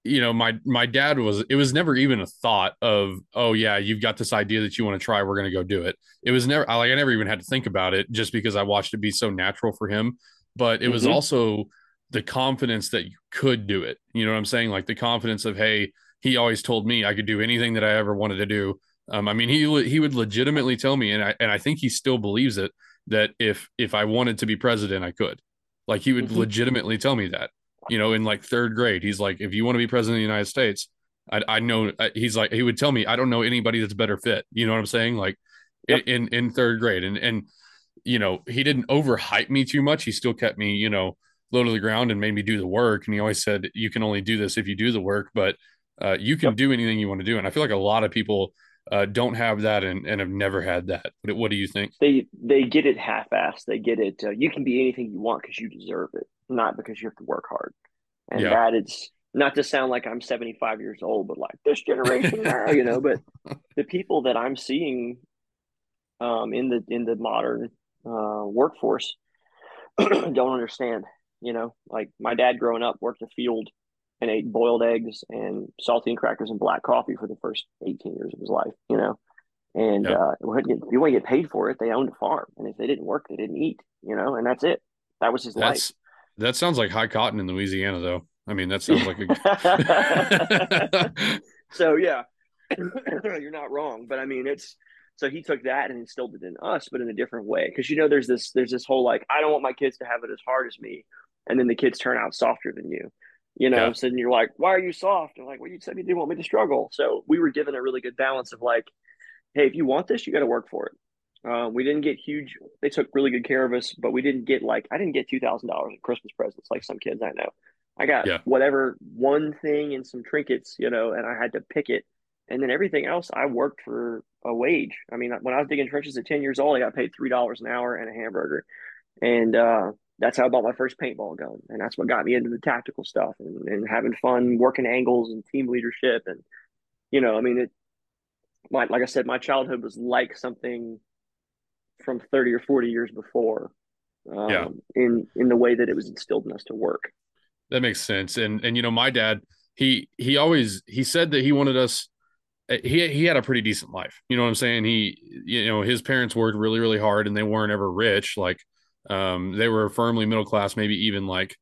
my dad it was never even a thought of, oh yeah, you've got this idea that you want to try, we're going to go do it. It was never, I never even had to think about it, just because I watched it be so natural for him. But it was also the confidence that you could do it. You know what I'm saying? Like the confidence of, hey, he always told me I could do anything that I ever wanted to do. I mean, he would legitimately tell me, and I think he still believes it, that if I wanted to be president, I could. Like he would legitimately tell me that. In like third grade, he's like, if you want to be president of the United States, I know, he's like, he would tell me, I don't know anybody that's better fit. You know what I'm saying? Like in third grade. And, he didn't overhype me too much. He still kept me, low to the ground and made me do the work. And he always said, you can only do this if you do the work, but you can do anything you want to do. And I feel like a lot of people don't have that and have never had that. But what do you think? They get it half-assed. They get it. You can be anything you want because you deserve it, not because you have to work hard. And that is not to sound like I'm 75 years old, but like this generation now, but the people that I'm seeing in the modern workforce don't understand, like my dad growing up worked a field and ate boiled eggs and saltine crackers and black coffee for the first 18 years of his life, and you wouldn't get paid for it. They owned a farm, and if they didn't work, they didn't eat, and that's it. That was his life. That sounds like high cotton in Louisiana, though. I mean, that sounds like a... So, yeah, you're not wrong. But I mean, so he took that and instilled it in us, but in a different way. Because, there's this whole, like, I don't want my kids to have it as hard as me. And then the kids turn out softer than you, So then you're like, why are you soft? And like, well, you said you didn't want me to struggle. So we were given a really good balance of like, hey, if you want this, you got to work for it. We didn't get huge. They took really good care of us, but we didn't get I didn't get $2,000 in Christmas presents like some kids I know. I got whatever one thing and some trinkets, and I had to pick it. And then everything else, I worked for a wage. I mean, when I was digging trenches at 10 years old, I got paid $3 an hour and a hamburger. And that's how I bought my first paintball gun. And that's what got me into the tactical stuff and having fun working angles and team leadership. And, I mean, like I said, my childhood was like something from 30 or 40 years before, in the way that it was instilled in us to work. That makes sense. And my dad, he said that he wanted us, he had a pretty decent life. You know what I'm saying? His parents worked really, really hard, and they weren't ever rich. Like, they were firmly middle-class, maybe even like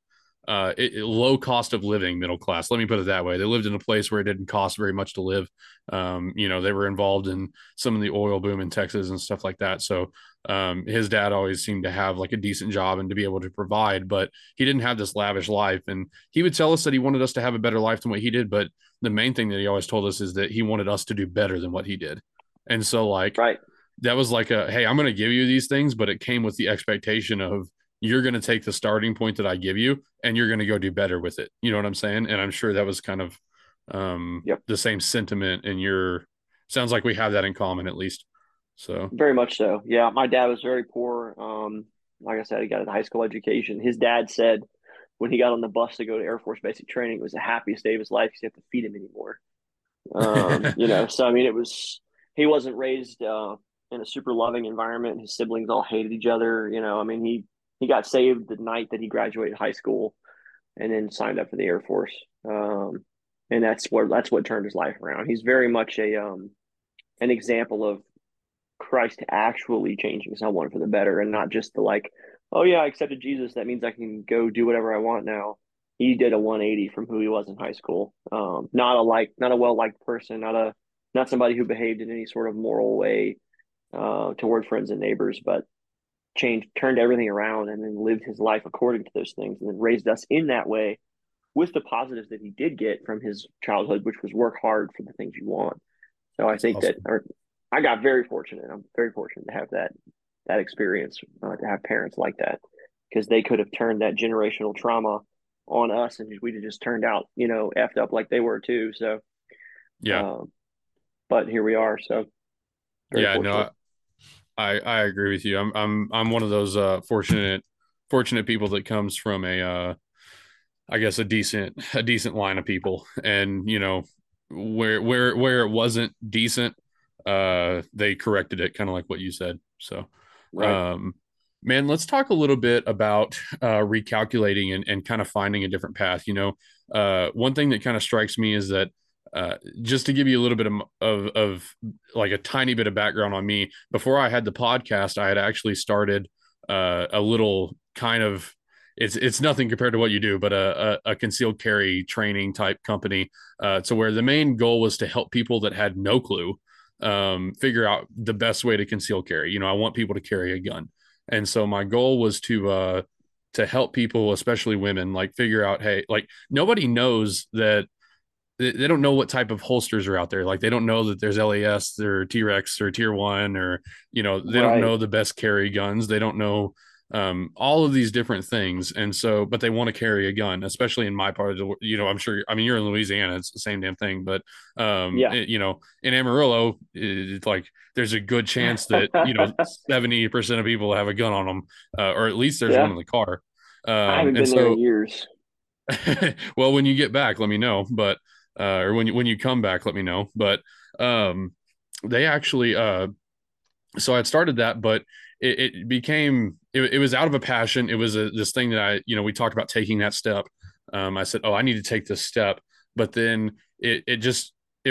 low cost of living middle-class. Let me put it that way. They lived in a place where it didn't cost very much to live. They were involved in some of the oil boom in Texas and stuff like that. So his dad always seemed to have like a decent job and to be able to provide, but he didn't have this lavish life. And he would tell us that he wanted us to have a better life than what he did. But the main thing that he always told us is that he wanted us to do better than what he did. And so like, that was like hey, I'm going to give you these things, but it came with the expectation of, you're going to take the starting point that I give you and you're going to go do better with it. You know what I'm saying? And I'm sure that was kind of the same sentiment in sounds like we have that in common at least. So very much so. Yeah. My dad was very poor. Like I said, he got a high school education. His dad said when he got on the bus to go to Air Force Basic Training, it was the happiest day of his life because he didn't have to feed him anymore. So, I mean, he wasn't raised in a super loving environment. His siblings all hated each other. He got saved the night that he graduated high school and then signed up for the Air Force. And that's what turned his life around. He's very much an example of Christ actually changing someone for the better, and not just the like, oh yeah, I accepted Jesus, that means I can go do whatever I want now. He did a 180 from who he was in high school. Not a well-liked person, not somebody who behaved in any sort of moral way toward friends and neighbors, but changed, turned everything around, and then lived his life according to those things, and then raised us in that way with the positives that he did get from his childhood, which was work hard for the things you want. So I think awesome. That I got very fortunate. I'm very fortunate to have that experience, to have parents like that, because they could have turned that generational trauma on us, and we'd have just turned out, effed up like they were too. So, yeah. But here we are. So, yeah, no, I agree with you. I'm one of those fortunate people that comes from a decent line of people, and where it wasn't decent, they corrected it, kind of like what you said. So, right. Man, let's talk a little bit about recalculating and kind of finding a different path. One thing that kind of strikes me is that just to give you a little bit of like a tiny bit of background on me, before I had the podcast, I had actually started a little kind of, it's nothing compared to what you do, but a concealed carry training type company, to where the main goal was to help people that had no clue figure out the best way to conceal carry. I want people to carry a gun. And so my goal was to help people, especially women, like figure out, hey, like nobody knows that they don't know what type of holsters are out there. Like they don't know that there's LAS or T-Rex or Tier 1 or, they right. don't know the best carry guns. They don't know all of these different things. And so, but they want to carry a gun, especially in my part of the, I'm sure, you're in Louisiana, it's the same damn thing, but, yeah. In Amarillo, it's like, there's a good chance that, 70% of people have a gun on them, or at least there's yeah. one in the car. I haven't been there in years. Well, when you get back, let me know, but, or when you come back, let me know. But, they actually, so I'd started that, but it became, it was out of a passion. It was this thing that I, we talked about taking that step. I said, oh, I need to take this step. But then it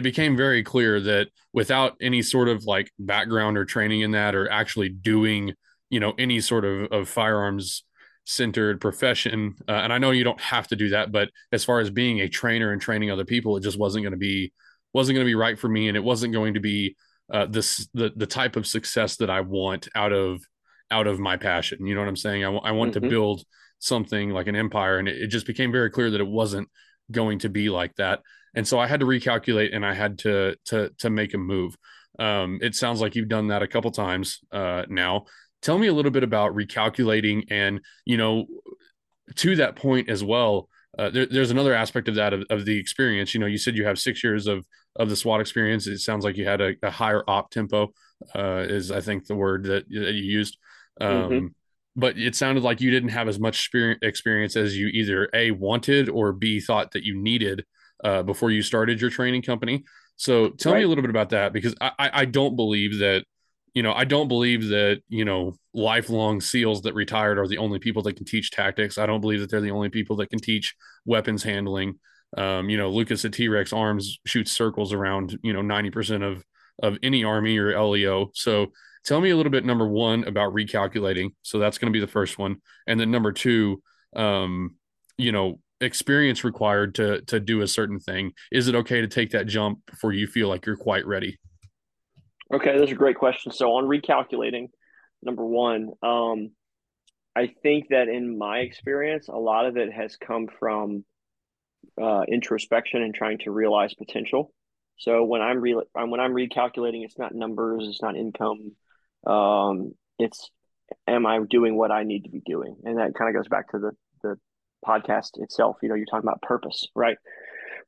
became very clear that without any sort of like background or training in that, or actually doing, any sort of firearms centered profession. And I know you don't have to do that, but as far as being a trainer and training other people, it just wasn't going to be right for me. And it wasn't going to be, the type of success that I want out of my passion. You know what I'm saying? I want mm-hmm. to build something like an empire. And it just became very clear that it wasn't going to be like that. And so I had to recalculate, and I had to make a move. It sounds like you've done that a couple times now. Tell me a little bit about recalculating and, to that point as well. There's another aspect of that, of the experience. You said you have 6 years of the SWAT experience. It sounds like you had a higher op tempo, is I think the word that you used. Mm-hmm. But it sounded like you didn't have as much experience as you either A, wanted, or B, thought that you needed before you started your training company. So tell right. me a little bit about that, because I don't believe that, lifelong SEALs that retired are the only people that can teach tactics. I don't believe that they're the only people that can teach weapons handling. Lucas at T-Rex Arms shoots circles around, 90% of any Army or LEO. So tell me a little bit, number one, about recalculating. So that's going to be the first one. And then number two, experience required to do a certain thing. Is it okay to take that jump before you feel like you're quite ready? Okay, that's a great question. So on recalculating, number one, I think that in my experience, a lot of it has come from introspection and trying to realize potential. So when I'm recalculating, it's not numbers, it's not income, it's am I doing what I need to be doing? And that kind of goes back to the podcast itself. You're talking about purpose, right?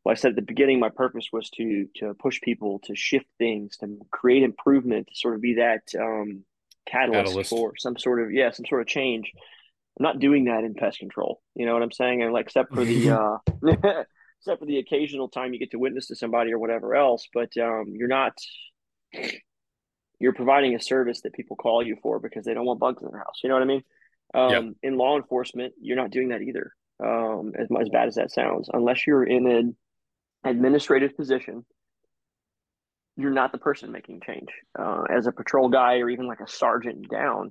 Well, I said at the beginning, my purpose was to push people, to shift things, to create improvement, to sort of be that catalyst for some sort of change. I'm not doing that in pest control. You know what I'm saying? And like, except for the except for the occasional time you get to witness to somebody or whatever else, but you're providing a service that people call you for because they don't want bugs in their house. You know what I mean? Yep. In law enforcement, you're not doing that either. As bad as that sounds, unless you're in an administrative position, you're not the person making change. As a patrol guy, or even like a sergeant down,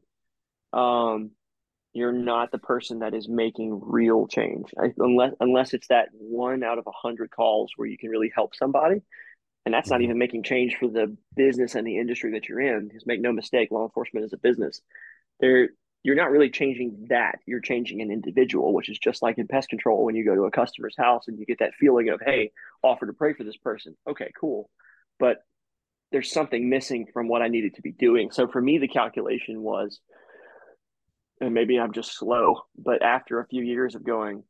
you're not the person that is making real change, unless it's that 1 out of 100 calls where you can really help somebody. And that's not even making change for the business and the industry that you're in, because make no mistake, law enforcement is a business. you're not really changing that. You're changing an individual, which is just like in pest control when you go to a customer's house and you get that feeling of, hey, offer to pray for this person. Okay, cool. But there's something missing from what I needed to be doing. So for me, the calculation was, and maybe I'm just slow, but after a few years of going,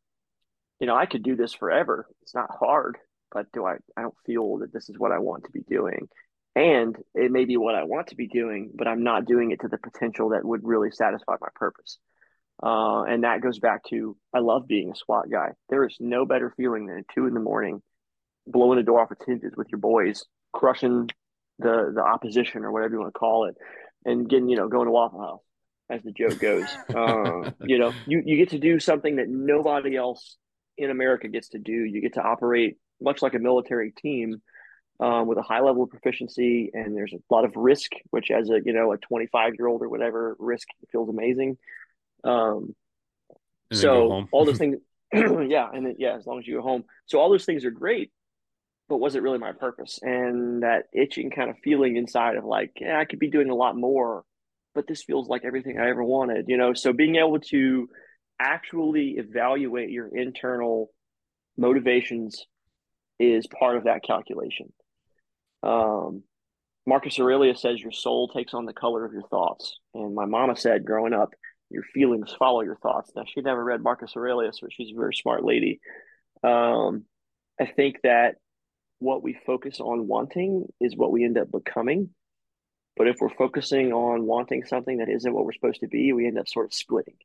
you know, I could do this forever. It's not hard, but I don't feel that this is what I want to be doing. And it may be what I want to be doing, but I'm not doing it to the potential that would really satisfy my purpose. And that goes back to, I love being a SWAT guy. There is no better feeling than at 2 a.m, blowing the door off its hinges with your boys, crushing the opposition or whatever you want to call it, and getting, you know, going to Waffle House, as the joke goes. You know, you get to do something that nobody else in America gets to do. You get to operate much like a military team, with a high level of proficiency, and there's a lot of risk, which as a, you know, a 25-year-old or whatever, risk feels amazing. So all those things, yeah, and then, yeah, as long as you go home. So all those things are great, but was it really my purpose? And that itching kind of feeling inside of like, yeah, I could be doing a lot more, but this feels like everything I ever wanted, you know? So being able to actually evaluate your internal motivations is part of that calculation. Marcus Aurelius says your soul takes on the color of your thoughts. And my mama said growing up, your feelings follow your thoughts. Now, she never read Marcus Aurelius, but she's a very smart lady. I think that what we focus on wanting is what we end up becoming. But if we're focusing on wanting something that isn't what we're supposed to be, we end up sort of splitting.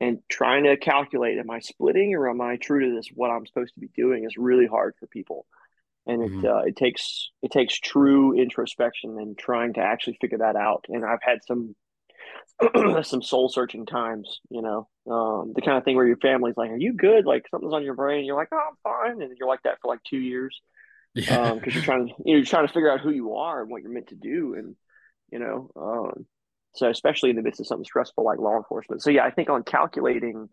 And trying to calculate, am I splitting or am I true to this, what I'm supposed to be doing, is really hard for people. And it takes true introspection and trying to actually figure that out. And I've had some some soul searching times, you know, the kind of thing where your family's like, are you good? Like something's on your brain. You're like, oh, I'm fine. And you're like that for like 2 years. Yeah. Cause you're trying to figure out who you are and what you're meant to do. And, you know, so especially in the midst of something stressful like law enforcement. So yeah, I think on calculating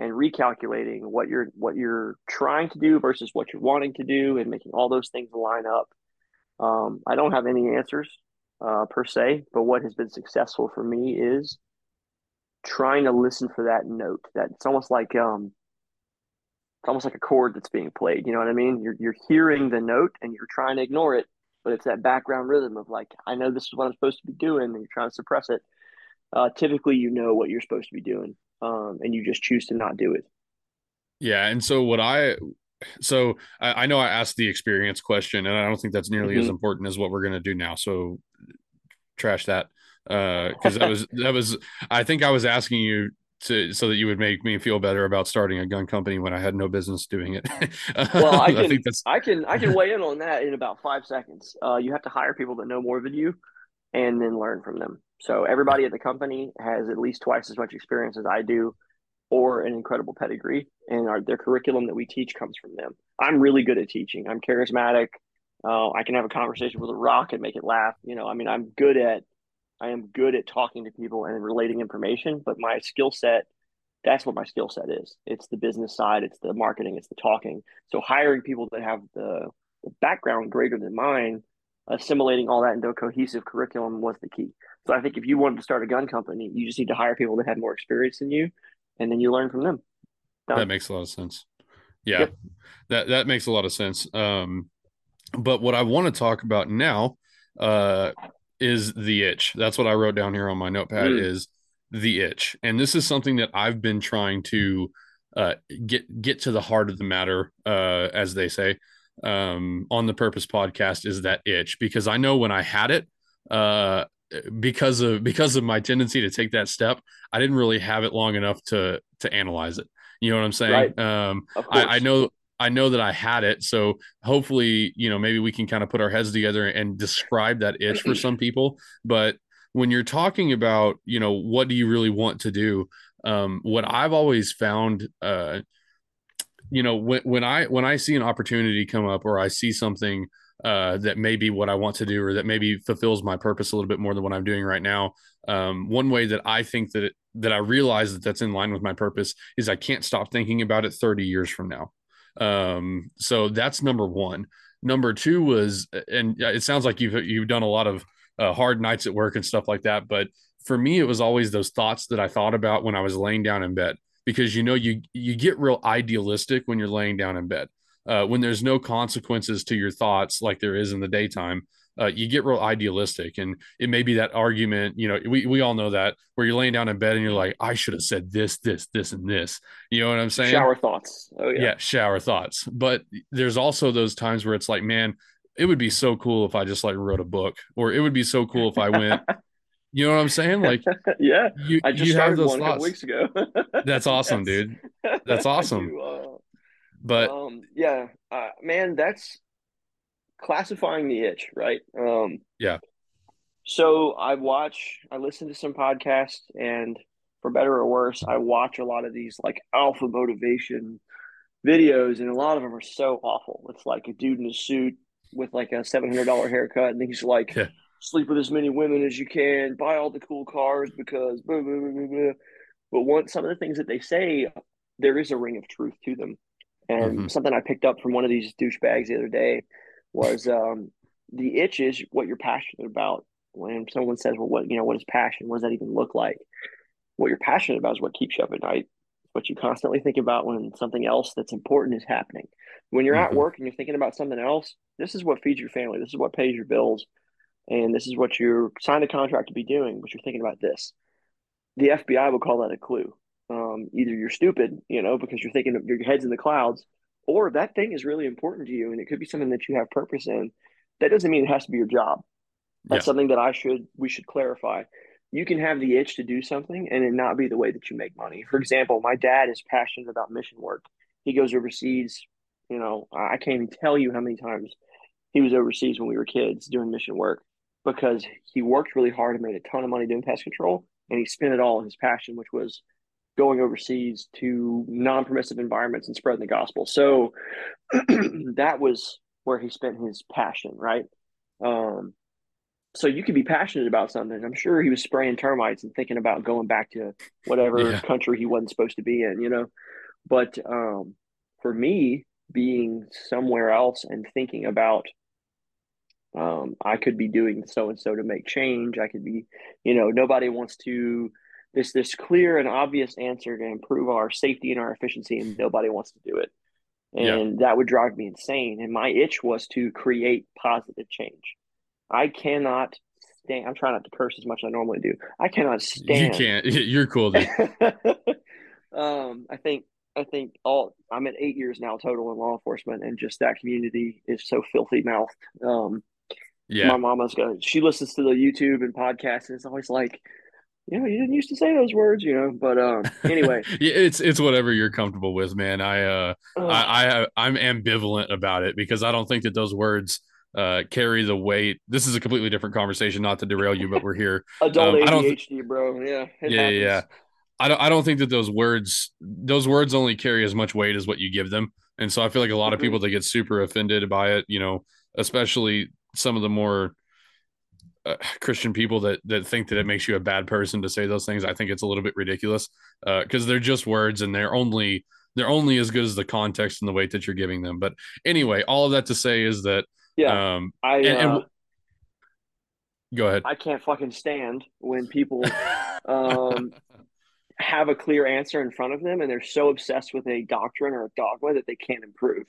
and recalculating what you're trying to do versus what you're wanting to do, and making all those things line up. I don't have any answers per se, but what has been successful for me is trying to listen for that note. That it's almost like a chord that's being played. You know what I mean? You're hearing the note and you're trying to ignore it. But it's that background rhythm of like, I know this is what I'm supposed to be doing, and you're trying to suppress it. Typically, you know what you're supposed to be doing, and you just choose to not do it. Yeah. And so I know I asked the experience question, and I don't think that's nearly as important as what we're going to do now. So trash that. Cause I think I was asking you so that you would make me feel better about starting a gun company when I had no business doing it. Well, I can weigh in on that in about 5 seconds. You have to hire people that know more than you and then learn from them. So everybody at the company has at least twice as much experience as I do, or an incredible pedigree, and their curriculum that we teach comes from them. I'm really good at teaching. I'm charismatic. I can have a conversation with a rock and make it laugh. You know, I mean, I am good at talking to people and relating information, but my skill set, that's what my skill set is. It's the business side, it's the marketing, it's the talking. So hiring people that have the background greater than mine, assimilating all that into a cohesive curriculum was the key. So I think if you wanted to start a gun company, you just need to hire people that have more experience than you, and then you learn from them. Done. That makes a lot of sense. Yeah, yep. That makes a lot of sense. But what I want to talk about now, is the itch. That's what I wrote down here on my notepad, is the itch. And this is something that I've been trying to get to the heart of the matter, as they say, on the Purpose podcast, is that itch. Because I know when I had it, because of my tendency to take that step, I didn't really have it long enough to analyze it. You know what I'm saying? Right. I know that I had it. So hopefully, you know, maybe we can kind of put our heads together and describe that itch for some people. But when you're talking about, you know, what do you really want to do? What I've always found, you know, when I see an opportunity come up, or I see something that may be what I want to do, or that maybe fulfills my purpose a little bit more than what I'm doing right now. One way that I think that I realize that that's in line with my purpose is I can't stop thinking about it 30 years from now. So that's number one. Number two was, and it sounds like you've done a lot of hard nights at work and stuff like that, but for me, it was always those thoughts that I thought about when I was laying down in bed, because, you know, you get real idealistic when you're laying down in bed, when there's no consequences to your thoughts like there is in the daytime. You get real idealistic, and it may be that argument, you know, we all know that, where you're laying down in bed and you're like, I should have said this, this, this, and this, you know what I'm saying? Shower thoughts. Oh yeah. Yeah. Shower thoughts. But there's also those times where it's like, man, it would be so cool if I just like wrote a book, or it would be so cool if I went, you know what I'm saying? Like, yeah, I just started one a couple weeks ago. That's awesome, dude. That's awesome. Man, that's classifying the itch, right? So I listen to some podcasts, and for better or worse, I watch a lot of these like alpha motivation videos, and a lot of them are so awful. It's like a dude in a suit with like a $700 haircut, and he's like, sleep with as many women as you can, buy all the cool cars, because blah, blah, blah, blah, blah. But some of the things that they say, there is a ring of truth to them. And something I picked up from one of these douchebags the other day was the itch is what you're passionate about. When someone says, well, what is passion? What does that even look like? What you're passionate about is what keeps you up at night. What you constantly think about when something else that's important is happening. When you're at work and you're thinking about something else, this is what feeds your family. This is what pays your bills. And this is what you signed a contract to be doing, but you're thinking about this. The FBI would call that a clue. Either you're stupid, because you're thinking your head's in the clouds, or that thing is really important to you, and it could be something that you have purpose in. That doesn't mean it has to be your job. That's something that we should clarify. You can have the itch to do something and it not be the way that you make money. For example, my dad is passionate about mission work. He goes overseas. I can't even tell you how many times he was overseas when we were kids doing mission work, because he worked really hard and made a ton of money doing pest control, and he spent it all on his passion, which was going overseas to non-permissive environments and spreading the gospel. So that was where he spent his passion, right? So you could be passionate about something. I'm sure he was spraying termites and thinking about going back to whatever country he wasn't supposed to be in, But for me, being somewhere else and thinking about I could be doing so-and-so to make change. I could be, nobody wants to, there's this clear and obvious answer to improve our safety and our efficiency, and nobody wants to do it. And that would drive me insane. And my itch was to create positive change. I cannot stand, I'm trying not to curse as much as I normally do. I cannot stand. You can't, you're cool. I'm at 8 years now total in law enforcement, and just that community is so filthy mouthed. My mama's she listens to the YouTube and podcasts, and it's always like, you didn't used to say those words, but anyway. It's whatever you're comfortable with, man. I'm ambivalent about it, because I don't think that those words carry the weight. This is a completely different conversation, not to derail you, but we're here. Adult ADHD, bro. Yeah. Yeah. I don't think that those words only carry as much weight as what you give them. And so I feel like a lot of people that get super offended by it, especially some of the more Christian people that think that it makes you a bad person to say those things. I think it's a little bit ridiculous because they're just words, and they're only as good as the context and the weight that you're giving them. But anyway, all of that to say is that go ahead. I can't fucking stand when people have a clear answer in front of them, and they're so obsessed with a doctrine or a dogma that they can't improve.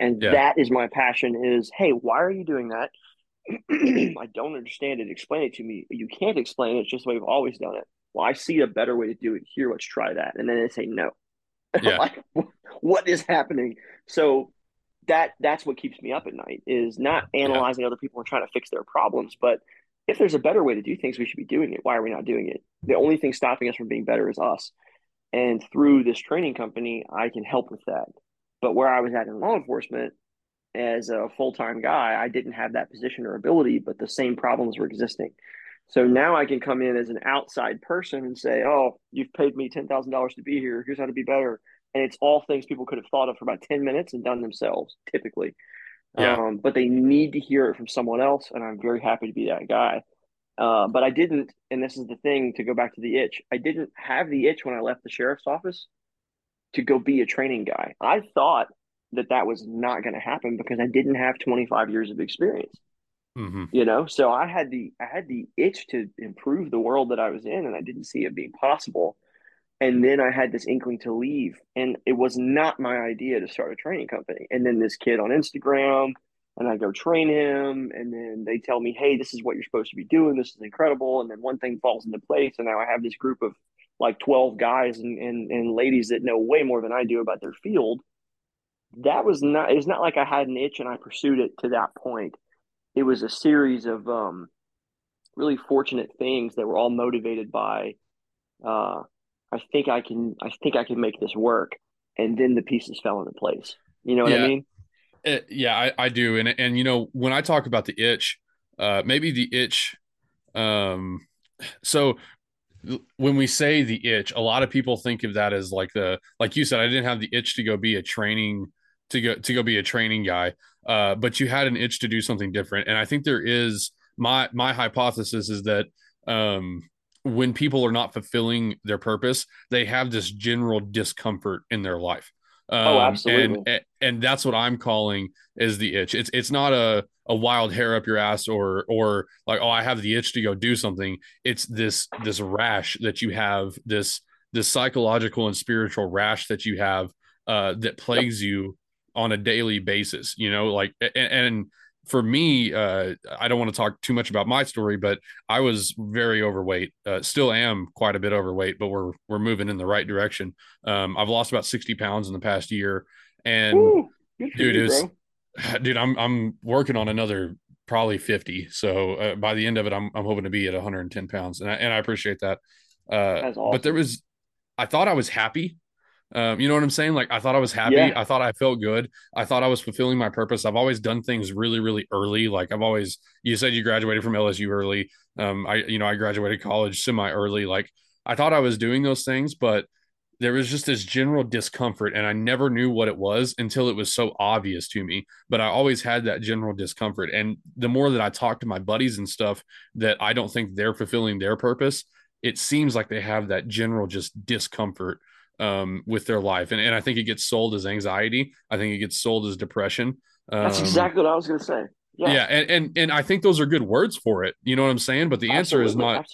And that is my passion is, hey, why are you doing that? I don't understand it. Explain it to me. You can't explain it. It's just the way we've always done it. Well, I see a better way to do it. Here, let's try that. And then they say no. Yeah. Like, what is happening? So that's what keeps me up at night, is not analyzing other people and trying to fix their problems. But if there's a better way to do things, we should be doing it. Why are we not doing it? The only thing stopping us from being better is us. And through this training company, I can help with that. But where I was at in law enforcement, as a full-time guy, I didn't have that position or ability, but the same problems were existing. So now I can come in as an outside person and say, oh, you've paid me $10,000 to be here. Here's how to be better. And it's all things people could have thought of for about 10 minutes and done themselves, typically. Yeah. But they need to hear it from someone else, and I'm very happy to be that guy. But I didn't, and this is the thing, to go back to the itch, I didn't have the itch when I left the sheriff's office to go be a training guy. I thought that was not going to happen because I didn't have 25 years of experience. Mm-hmm. You know, so I had the itch to improve the world that I was in, and I didn't see it being possible. And then I had this inkling to leave, and it was not my idea to start a training company. And then this kid on Instagram, and I go train him, and then they tell me, hey, this is what you're supposed to be doing. This is incredible. And then one thing falls into place, and now I have this group of like 12 guys and ladies that know way more than I do about their field. That was not, it's not like I had an itch and I pursued it to that point. It was a series of really fortunate things that were all motivated by, I think I can make this work. And then the pieces fell into place. You know what I mean? I do. And, you know, when I talk about the itch, maybe the itch. So when we say the itch, a lot of people think of that as like the, like you said, I didn't have the itch to go be a training to go be a training guy. But you had an itch to do something different. And I think there is my hypothesis is that when people are not fulfilling their purpose, they have this general discomfort in their life. Absolutely. And that's what I'm calling is the itch. It's not a wild hair up your ass or like, oh, I have the itch to go do something. It's this rash that you have, this psychological and spiritual rash that you have that plagues you on a daily basis, you know, like, and for me, I don't want to talk too much about my story, but I was very overweight, still am quite a bit overweight, but we're moving in the right direction. I've lost about 60 pounds in the past year, and ooh, dude, I'm working on another probably 50. So by the end of it, I'm hoping to be at 110 pounds. And I appreciate that. That's awesome. But I thought I was happy. You know what I'm saying? Like, I thought I was happy. Yeah. I thought I felt good. I thought I was fulfilling my purpose. I've always done things really, really early. Like you said you graduated from LSU early. I graduated college semi-early. Like, I thought I was doing those things, but there was just this general discomfort, and I never knew what it was until it was so obvious to me. But I always had that general discomfort. And the more that I talk to my buddies and stuff that I don't think they're fulfilling their purpose, it seems like they have that general just discomfort with their life. And I think it gets sold as anxiety. I think it gets sold as depression. That's exactly what I was going to say. Yeah. And I think those are good words for it. You know what I'm saying? But the answer is not,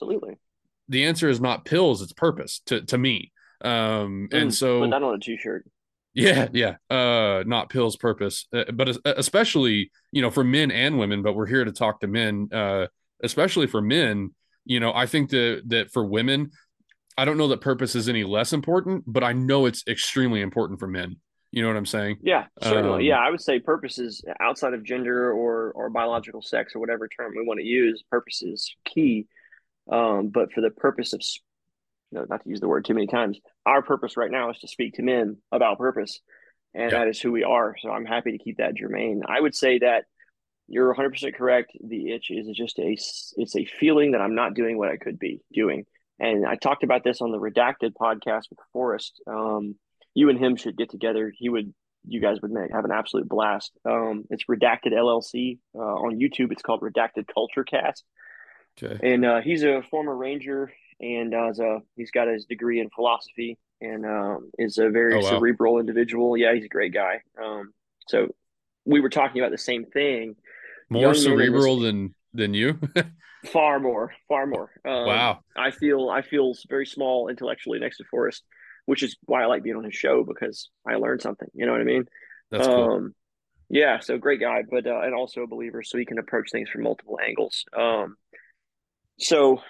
the answer is not pills. It's purpose to me. And so, but not on a t-shirt. Yeah. Yeah. Not pills, purpose, but especially, you know, for men and women, but we're here to talk to men, especially for men. You know, I think that for women, I don't know that purpose is any less important, but I know it's extremely important for men. You know what I'm saying? Yeah, certainly. I would say purpose is outside of gender or biological sex or whatever term we want to use. Purpose is key. But for the purpose of, not to use the word too many times, our purpose right now is to speak to men about purpose. And that is who we are. So I'm happy to keep that germane. I would say that you're 100% correct. The itch is just it's a feeling that I'm not doing what I could be doing. And I talked about this on the Redacted podcast with Forrest. You and him should get together. You guys would have an absolute blast. It's Redacted LLC on YouTube. It's called Redacted Culture Cast. Okay. And he's a former Ranger, and he's got his degree in philosophy, and is a very cerebral individual. Yeah, he's a great guy. So we were talking about the same thing. More cerebral than you? far more. Wow. I feel very small intellectually next to Forrest, which is why I like being on his show, because I learned something, you know what I mean? That's cool. Yeah. So great guy, but, and also a believer, so he can approach things from multiple angles. So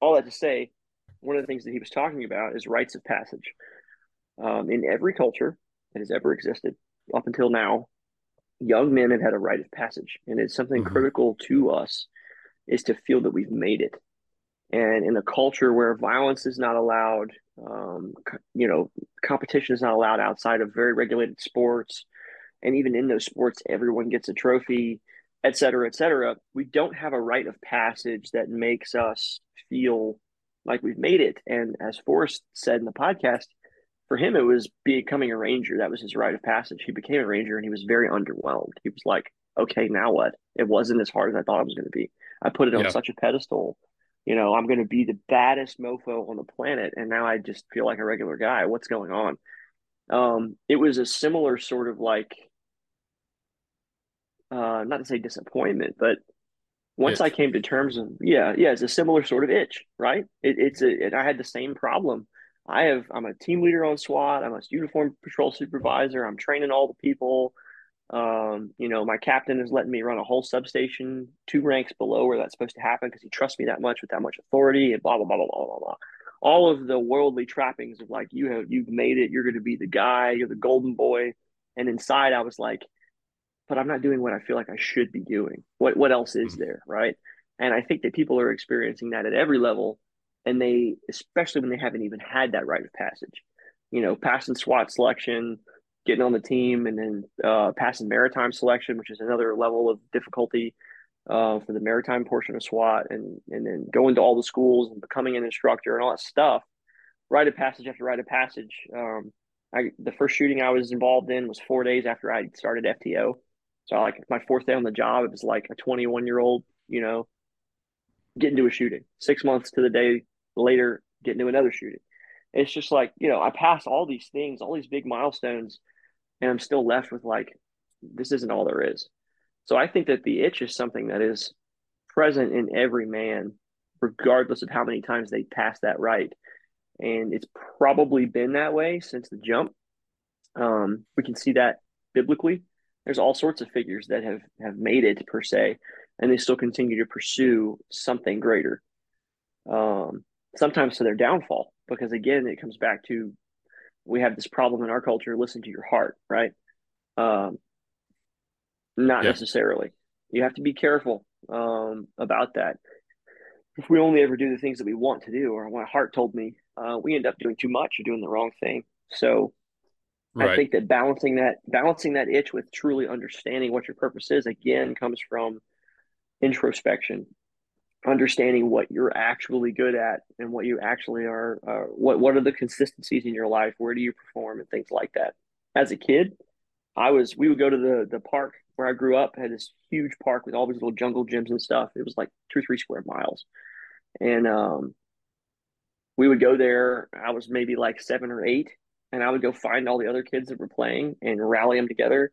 all that to say, one of the things that he was talking about is rites of passage. In every culture that has ever existed up until now, young men have had a rite of passage, and it's something critical to us is to feel that we've made it. And in a culture where violence is not allowed, competition is not allowed outside of very regulated sports, and even in those sports, everyone gets a trophy, et cetera, et cetera. We don't have a rite of passage that makes us feel like we've made it. And as Forrest said in the podcast, for him, it was becoming a Ranger. That was his rite of passage. He became a Ranger, and he was very underwhelmed. He was like, okay, now what? It wasn't as hard as I thought it was going to be. I put it on such a pedestal. You know, I'm going to be the baddest mofo on the planet, and now I just feel like a regular guy. What's going on? It was a similar sort of like not to say disappointment, but once I came to terms with, it's a similar sort of itch, right? I had the same problem. I'm a team leader on SWAT. I'm a uniform patrol supervisor. I'm training all the people. My captain is letting me run a whole substation 2 ranks below where that's supposed to happen because he trusts me that much with that much authority and blah, blah, blah, blah, blah, blah, blah. All of the worldly trappings of like, you've made it. You're going to be the guy. You're the golden boy. And inside I was like, but I'm not doing what I feel like I should be doing. What else is there, right? And I think that people are experiencing that at every level. And they, especially when they haven't even had that rite of passage, passing SWAT selection, getting on the team, and then passing maritime selection, which is another level of difficulty for the maritime portion of SWAT, and then going to all the schools and becoming an instructor and all that stuff. Rite of passage after rite of passage. The first shooting I was involved in was 4 days after I started FTO. So like my 4th day on the job, it was like a 21-year-old, get into a shooting. 6 months to the day later, get into another shooting. And it's just like, I passed all these things, all these big milestones, and I'm still left with like, this isn't all there is. So I think that the itch is something that is present in every man, regardless of how many times they pass that right. And it's probably been that way since the jump. We can see that biblically. There's all sorts of figures that have made it per se, and they still continue to pursue something greater, sometimes to their downfall, because again, it comes back to, we have this problem in our culture, listen to your heart, right? Not necessarily. You have to be careful about that. If we only ever do the things that we want to do, or what my heart told me, we end up doing too much or doing the wrong thing. So right. I think that balancing that itch with truly understanding what your purpose is, again, comes from introspection, understanding what you're actually good at and what you actually are, what are the consistencies in your life, where do you perform, and things like that. As a kid, we would go to the park where I grew up, had this huge park with all these little jungle gyms and stuff. It was like 2 or 3 square miles. And we would go there. I was maybe like 7 or 8, and I would go find all the other kids that were playing and rally them together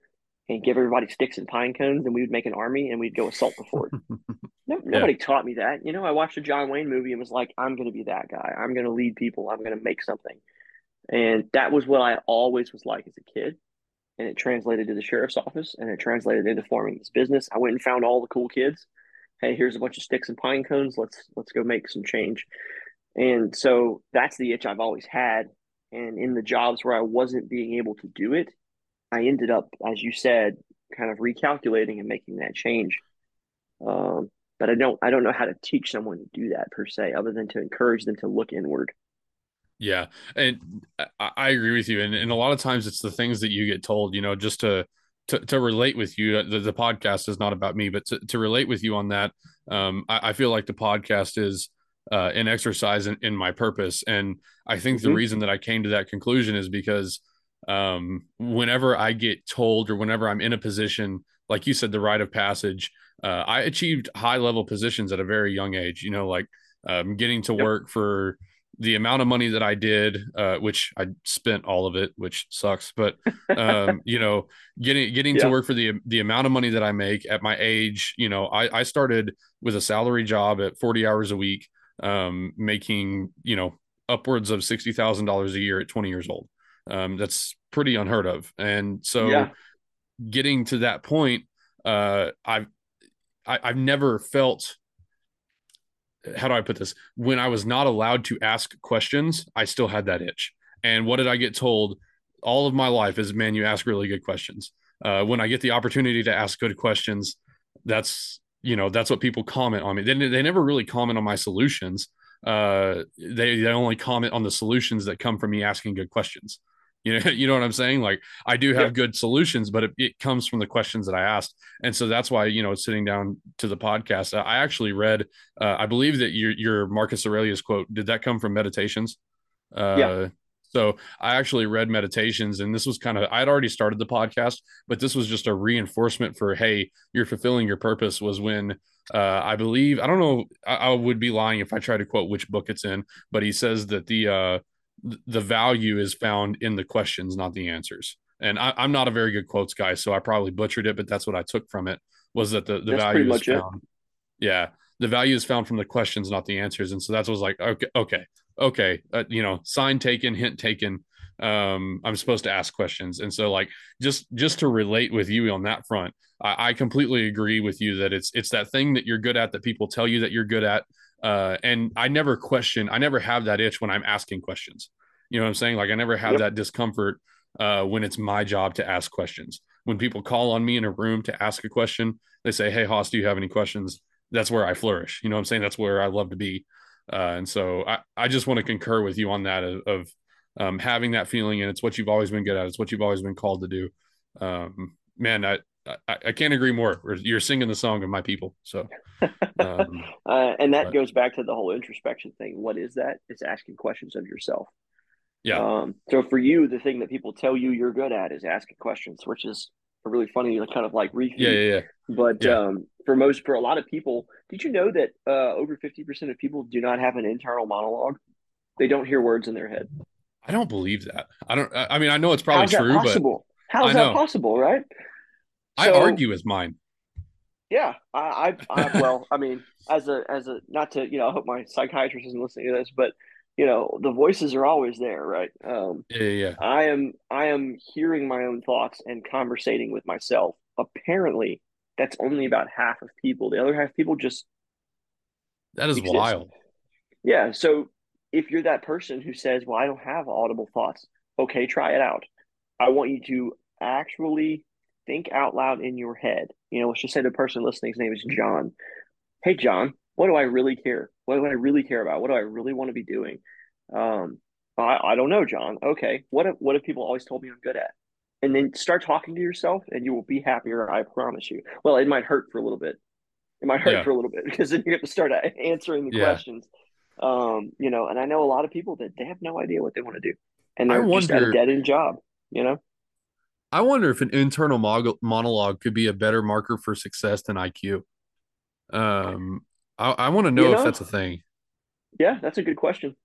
and give everybody sticks and pine cones, and we would make an army, and we'd go assault the fort. Nobody taught me that. I watched a John Wayne movie and was like, I'm going to be that guy. I'm going to lead people. I'm going to make something. And that was what I always was like as a kid. And it translated to the sheriff's office, and it translated into forming this business. I went and found all the cool kids. Hey, here's a bunch of sticks and pine cones. Let's go make some change. And so that's the itch I've always had. And in the jobs where I wasn't being able to do it, I ended up, as you said, kind of recalculating and making that change. But I don't know how to teach someone to do that per se, other than to encourage them to look inward. Yeah. And I agree with you. And a lot of times it's the things that you get told, just to relate with you. The podcast is not about me, but to relate with you on that. I feel like the podcast is an exercise in my purpose. And I think the reason that I came to that conclusion is because whenever I get told, or whenever I'm in a position, like you said, the rite of passage, I achieved high level positions at a very young age, getting to work for the amount of money that I did, which I spent all of it, which sucks, but, getting to work for the amount of money that I make at my age. I started with a salary job at 40 hours a week, making, upwards of $60,000 a year at 20 years old. That's pretty unheard of. And so getting to that point, I've never felt, how do I put this? When I was not allowed to ask questions, I still had that itch. And what did I get told all of my life is, man, you ask really good questions. When I get the opportunity to ask good questions, that's what people comment on me. They never really comment on my solutions. They only comment on the solutions that come from me asking good questions. You know what I'm saying? Like, I do have good solutions, but it comes from the questions that I asked. And so that's why, sitting down to the podcast, I actually read, I believe that your Marcus Aurelius quote, did that come from Meditations? So I actually read Meditations, and this was I'd already started the podcast, but this was just a reinforcement for, hey, you're fulfilling your purpose, was when I believe, I don't know, I would be lying if I tried to quote which book it's in, but he says that the value is found in the questions, not the answers. And I'm not a very good quotes guy, so I probably butchered it, but that's what I took from it, was that the value is found. Yeah, the value is found from the questions, not the answers. And so that's what I was like, okay. Sign taken, hint taken. I'm supposed to ask questions. And so like, just to relate with you on that front, I completely agree with you that it's that thing that you're good at, that people tell you that you're good at. And I never have that itch when I'm asking questions. You know what I'm saying? Like I never have that discomfort when it's my job to ask questions. When people call on me in a room to ask a question, they say, "Hey, Hoss, do you have any questions?" That's where I flourish. You know what I'm saying? That's where I love to be. And so I just want to concur with you on that of having that feeling, and it's what you've always been good at. It's what you've always been called to do. Man, I can't agree more. You're singing the song of my people. So, and that goes back to the whole introspection thing. What is that? It's asking questions of yourself. Yeah. So for you, the thing that people tell you you're good at is asking questions, which is a really funny kind of like refeed. Yeah. But for a lot of people, did you know that over 50% of people do not have an internal monologue? They don't hear words in their head. I don't believe that. I mean, I know it's probably true, but how is that possible? Right. I argue with mine. Yeah. Well, I mean, not to, I hope my psychiatrist isn't listening to this, but the voices are always there. Right. Yeah. I am hearing my own thoughts and conversating with myself. Apparently that's only about half of people. The other half of people just. That is exist. Wild. Yeah. So, if you're that person who says, well, I don't have audible thoughts. Okay, try it out. I want you to actually think out loud in your head. Let's just say the person listening, his name is John. Hey, John, what do I really care? What do I really care about? What do I really want to be doing? I don't know, John. Okay, what have people always told me I'm good at? And then start talking to yourself and you will be happier, I promise you. Well, it might hurt for a little bit. Because then you have to start answering the questions. And I know a lot of people that they have no idea what they want to do, and they're just at a dead-end job. I wonder if an internal monologue could be a better marker for success than IQ. I want to know if that's a thing. Yeah, that's a good question.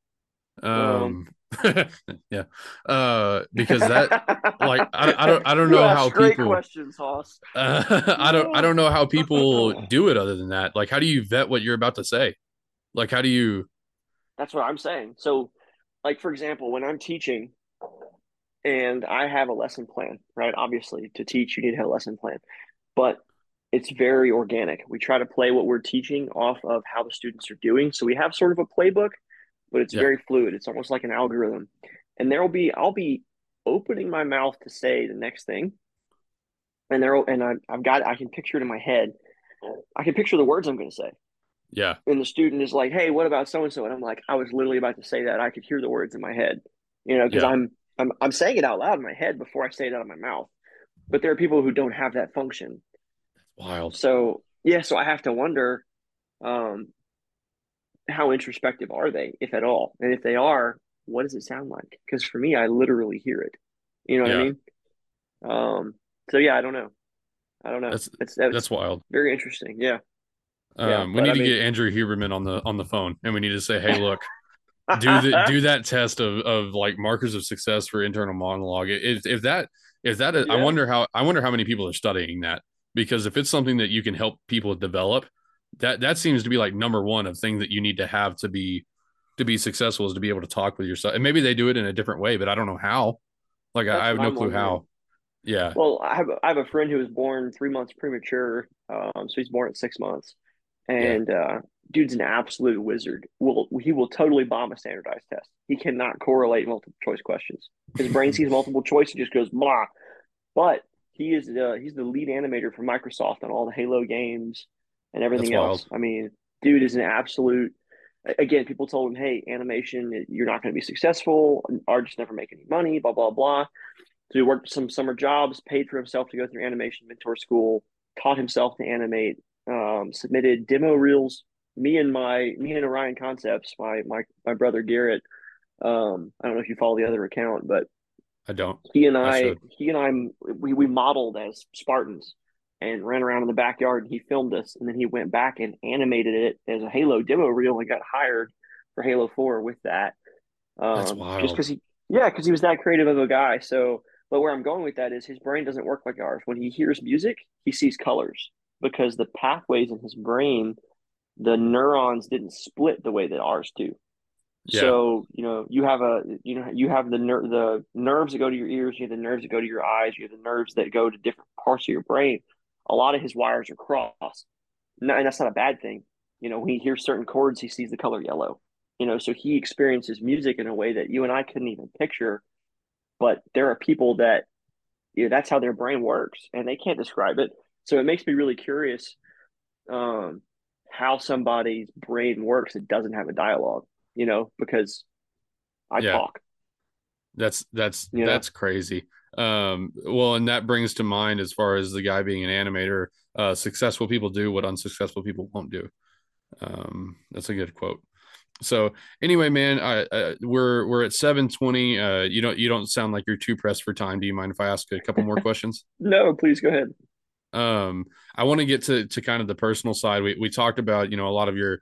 Yeah. Because that, like, I don't know how people. Great questions, Hoss. I don't know how people do it other than that. Like, how do you vet what you're about to say? Like, how do you? That's what I'm saying. So, like, for example, when I'm teaching and I have a lesson plan, right? Obviously, to teach, you need to have a lesson plan. But it's very organic. We try to play what we're teaching off of how the students are doing. So we have sort of a playbook, but it's very fluid. It's almost like an algorithm. And I'll be opening my mouth to say the next thing. And I can picture it in my head. I can picture the words I'm going to say. Yeah. And the student is like, hey, what about so-and-so? And I'm like, I was literally about to say that. I could hear the words in my head, because I'm saying it out loud in my head before I say it out of my mouth. But there are people who don't have that function. Wild. So, yeah. So I have to wonder, how introspective are they, if at all? And if they are, what does it sound like? Because for me, I literally hear it. You know what I mean? So yeah, I don't know. That's wild. Very interesting. Yeah. We need to get Andrew Huberman on the phone, and we need to say, hey, look, do that test of like markers of success for internal monologue. If that is, I wonder how many people are studying that, because if it's something that you can help people develop, that seems to be like number one of things that you need to have to be successful, is to be able to talk with yourself. And maybe they do it in a different way, but I don't know how. Like, I have no clue how. Yeah. Well, I have a friend who was born 3 months premature. So he's born at 6 months. And dude's an absolute wizard. He will totally bomb a standardized test. He cannot correlate multiple choice questions. His brain sees multiple choice and just goes blah. But he's the lead animator for Microsoft on all the Halo games and everything else. I mean, dude is an absolute. Again, people told him, "Hey, animation, you're not going to be successful. Artists never make any money." Blah blah blah. So he worked some summer jobs, paid for himself to go through animation mentor school, taught himself to animate. Submitted demo reels. Me and Orion Concepts, my brother Garrett. I don't know if you follow the other account, but I don't. He and I modeled as Spartans and ran around in the backyard, and he filmed us, and then he went back and animated it as a Halo demo reel and got hired for Halo 4 with that. That's wild. Just because he was that creative of a guy. So But where I'm going with that is his brain doesn't work like ours. When he hears music, he sees colors because the pathways in his brain, the neurons didn't split the way that ours do. Yeah. So, you have the nerves that go to your ears, you have the nerves that go to your eyes, you have the nerves that go to different parts of your brain. A lot of his wires are crossed. No, and that's not a bad thing. When he hears certain chords, he sees the color yellow. So he experiences music in a way that you and I couldn't even picture. But there are people that, that's how their brain works, and they can't describe it. So it makes me really curious how somebody's brain works that doesn't have a dialogue, because I talk. That's crazy. Well, and that brings to mind, as far as the guy being an animator, successful people do what unsuccessful people won't do. That's a good quote. So anyway, man, we're at 7:20. You don't sound like you're too pressed for time. Do you mind if I ask a couple more questions? No, please go ahead. I want to get to kind of the personal side. We talked about, a lot of your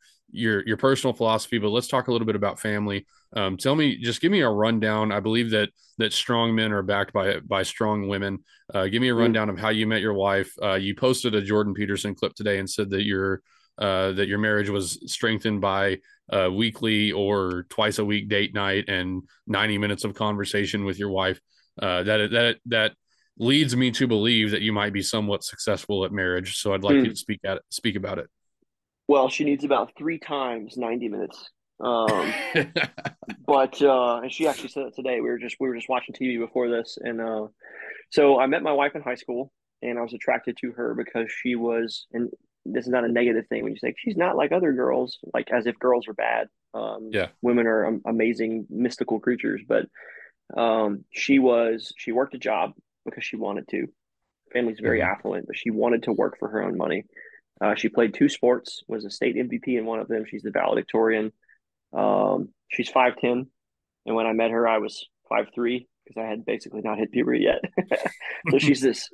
personal philosophy, but let's talk a little bit about family. Give me a rundown. I believe that strong men are backed by strong women. Give me a rundown of how you met your wife. You posted a Jordan Peterson clip today and said that your marriage was strengthened by weekly or twice a week date night and 90 minutes of conversation with your wife. That leads me to believe that you might be somewhat successful at marriage. So I'd like you to speak about it. Well, she needs about 3 times 90 minutes. And she actually said it today. We were just watching TV before this. And so I met my wife in high school, and I was attracted to her because she was, and this is not a negative thing when you say she's not like other girls, like as if girls are bad. Women are amazing, mystical creatures, but she worked a job because she wanted to. Family's very affluent, but she wanted to work for her own money. She played 2 sports, was a state MVP in one of them. She's the valedictorian. She's 5'10", and when I met her, I was 5'3", because I had basically not hit puberty yet. So she's this,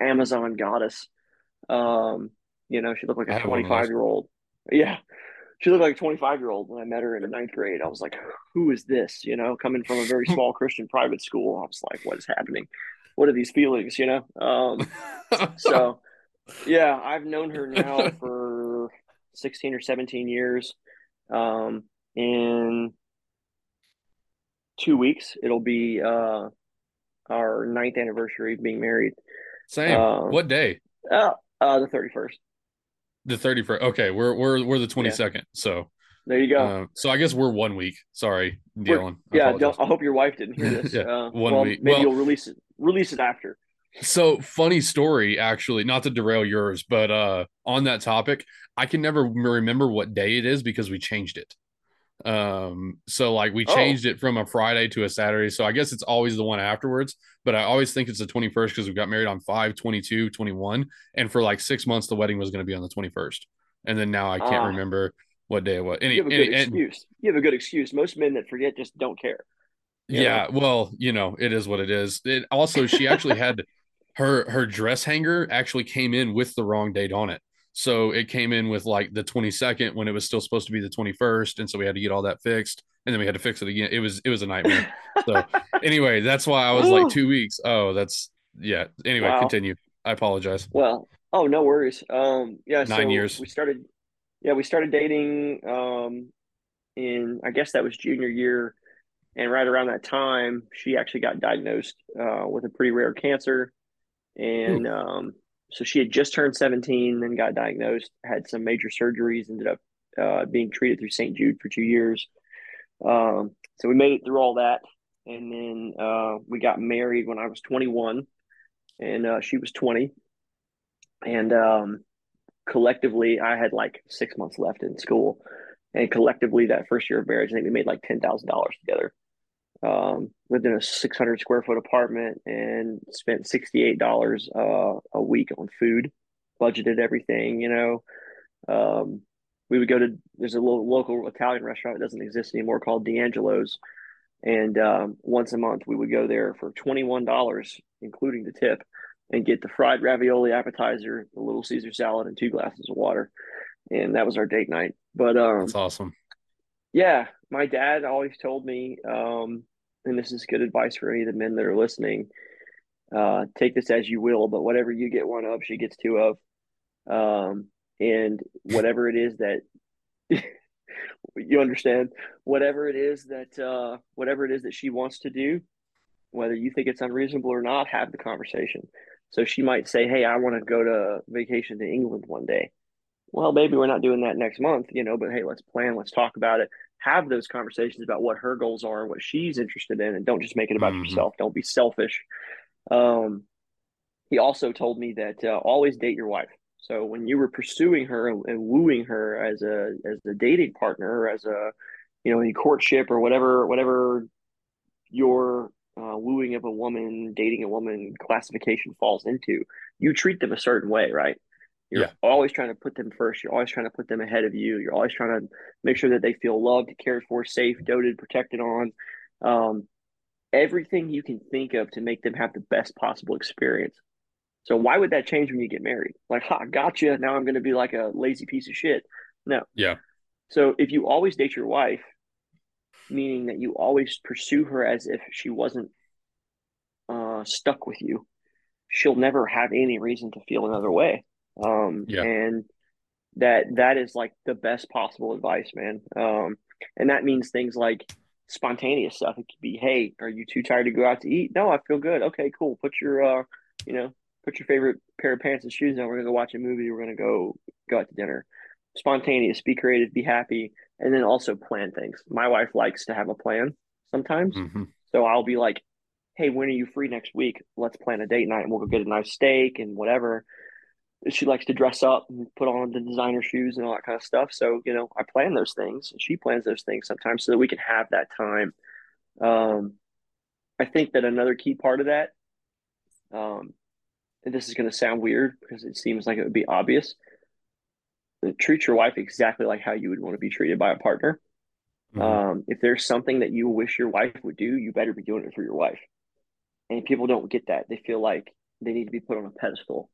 Amazon goddess. She looked like a 25-year-old. Yeah, she looked like a 25-year-old when I met her in the 9th grade. I was like, who is this? Coming from a very small Christian private school, I was like, what is happening? What are these feelings? So. Yeah, I've known her now for 16 or 17 years. In 2 weeks, it'll be our 9th anniversary of being married. Same. What day? The 31st. The 31st. Okay, we're the 22nd. Yeah. So there you go. So I guess we're 1 week. Sorry, Dylan. I hope your wife didn't hear this. 1 week. Maybe you'll release it after. So funny story, actually, not to derail yours, but on that topic, I can never remember what day it is because we changed it. We changed it from a Friday to a Saturday. So I guess it's always the one afterwards, but I always think it's the 21st because we got married on 5/22/21. And for 6 months, the wedding was going to be on the 21st. And then now I can't remember what day it was. You have a good excuse. Most men that forget just don't care. Yeah. Well, it is what it is. It also, she actually had her dress hanger actually came in with the wrong date on it. So it came in with the 22nd when it was still supposed to be the 21st. And so we had to get all that fixed, and then we had to fix it again. It was a nightmare. So anyway, that's why I was 2 weeks. Oh, that's yeah. Anyway, wow. Continue. I apologize. Well, oh, no worries. 9 years. We started dating in, I guess that was junior year. And right around that time, she actually got diagnosed with a pretty rare cancer. And so she had just turned 17, then got diagnosed, had some major surgeries, ended up being treated through St. Jude for 2 years. So we made it through all that. And then we got married when I was 21 and she was 20. And collectively, I had 6 months left in school. And collectively, that first year of marriage, I think we made $10,000 together. Lived in a 600 square foot apartment and spent $68 a week on food, budgeted everything. We would go to, there's a little local Italian restaurant that doesn't exist anymore called D'Angelo's, and once a month we would go there for $21, including the tip, and get the fried ravioli appetizer, the little Caesar salad, and 2 glasses of water, and that was our date night. But that's awesome. Yeah, my dad always told me, and this is good advice for any of the men that are listening, Take this as you will, but whatever you get one of, she gets two of. And whatever it is that you understand, whatever it is that she wants to do, whether you think it's unreasonable or not, have the conversation. So she might say, hey, I want to go to vacation to England one day. Well, maybe we're not doing that next month, you know, but hey, let's plan, let's talk about it. Have those conversations about what her goals are, what she's interested in, and don't just make it about yourself. Don't be selfish. He also told me that always date your wife. So when you were pursuing her and wooing her as a dating partner, as a, you know, in courtship or whatever your wooing of a woman, dating a woman classification falls into, you treat them a certain way, right? You're always trying to put them first. You're always trying to put them ahead of you. You're always trying to make sure that they feel loved, cared for, safe, doted, protected on. Everything you can think of to make them have the best possible experience. So why would that change when you get married? Like, ha, gotcha. Now I'm going to be like a lazy piece of shit. No. Yeah. So if you always date your wife, meaning that you always pursue her as if she wasn't stuck with you, she'll never have any reason to feel another way. And that is like the best possible advice, man. And that means things like spontaneous stuff. It could be, hey, are you too tired to go out to eat? No, I feel good. Okay, cool. Put your, put your favorite pair of pants and shoes on. We're going to go watch a movie. We're going to go out to dinner. Spontaneous, be creative, be happy, and then also plan things. My wife likes to have a plan sometimes. So I'll be like, hey, when are you free next week? Let's plan a date night and we'll go get a nice steak and whatever. She likes to dress up and put on the designer shoes and all that kind of stuff. So, you know, I plan those things. And she plans those things sometimes so that we can have that time. I think that another key part of that, and this is going to sound weird because it seems like it would be obvious, treat your wife exactly like how you would want to be treated by a partner. If there's something that you wish your wife would do, you better be doing it for your wife. And people don't get that. They feel like they need to be put on a pedestal.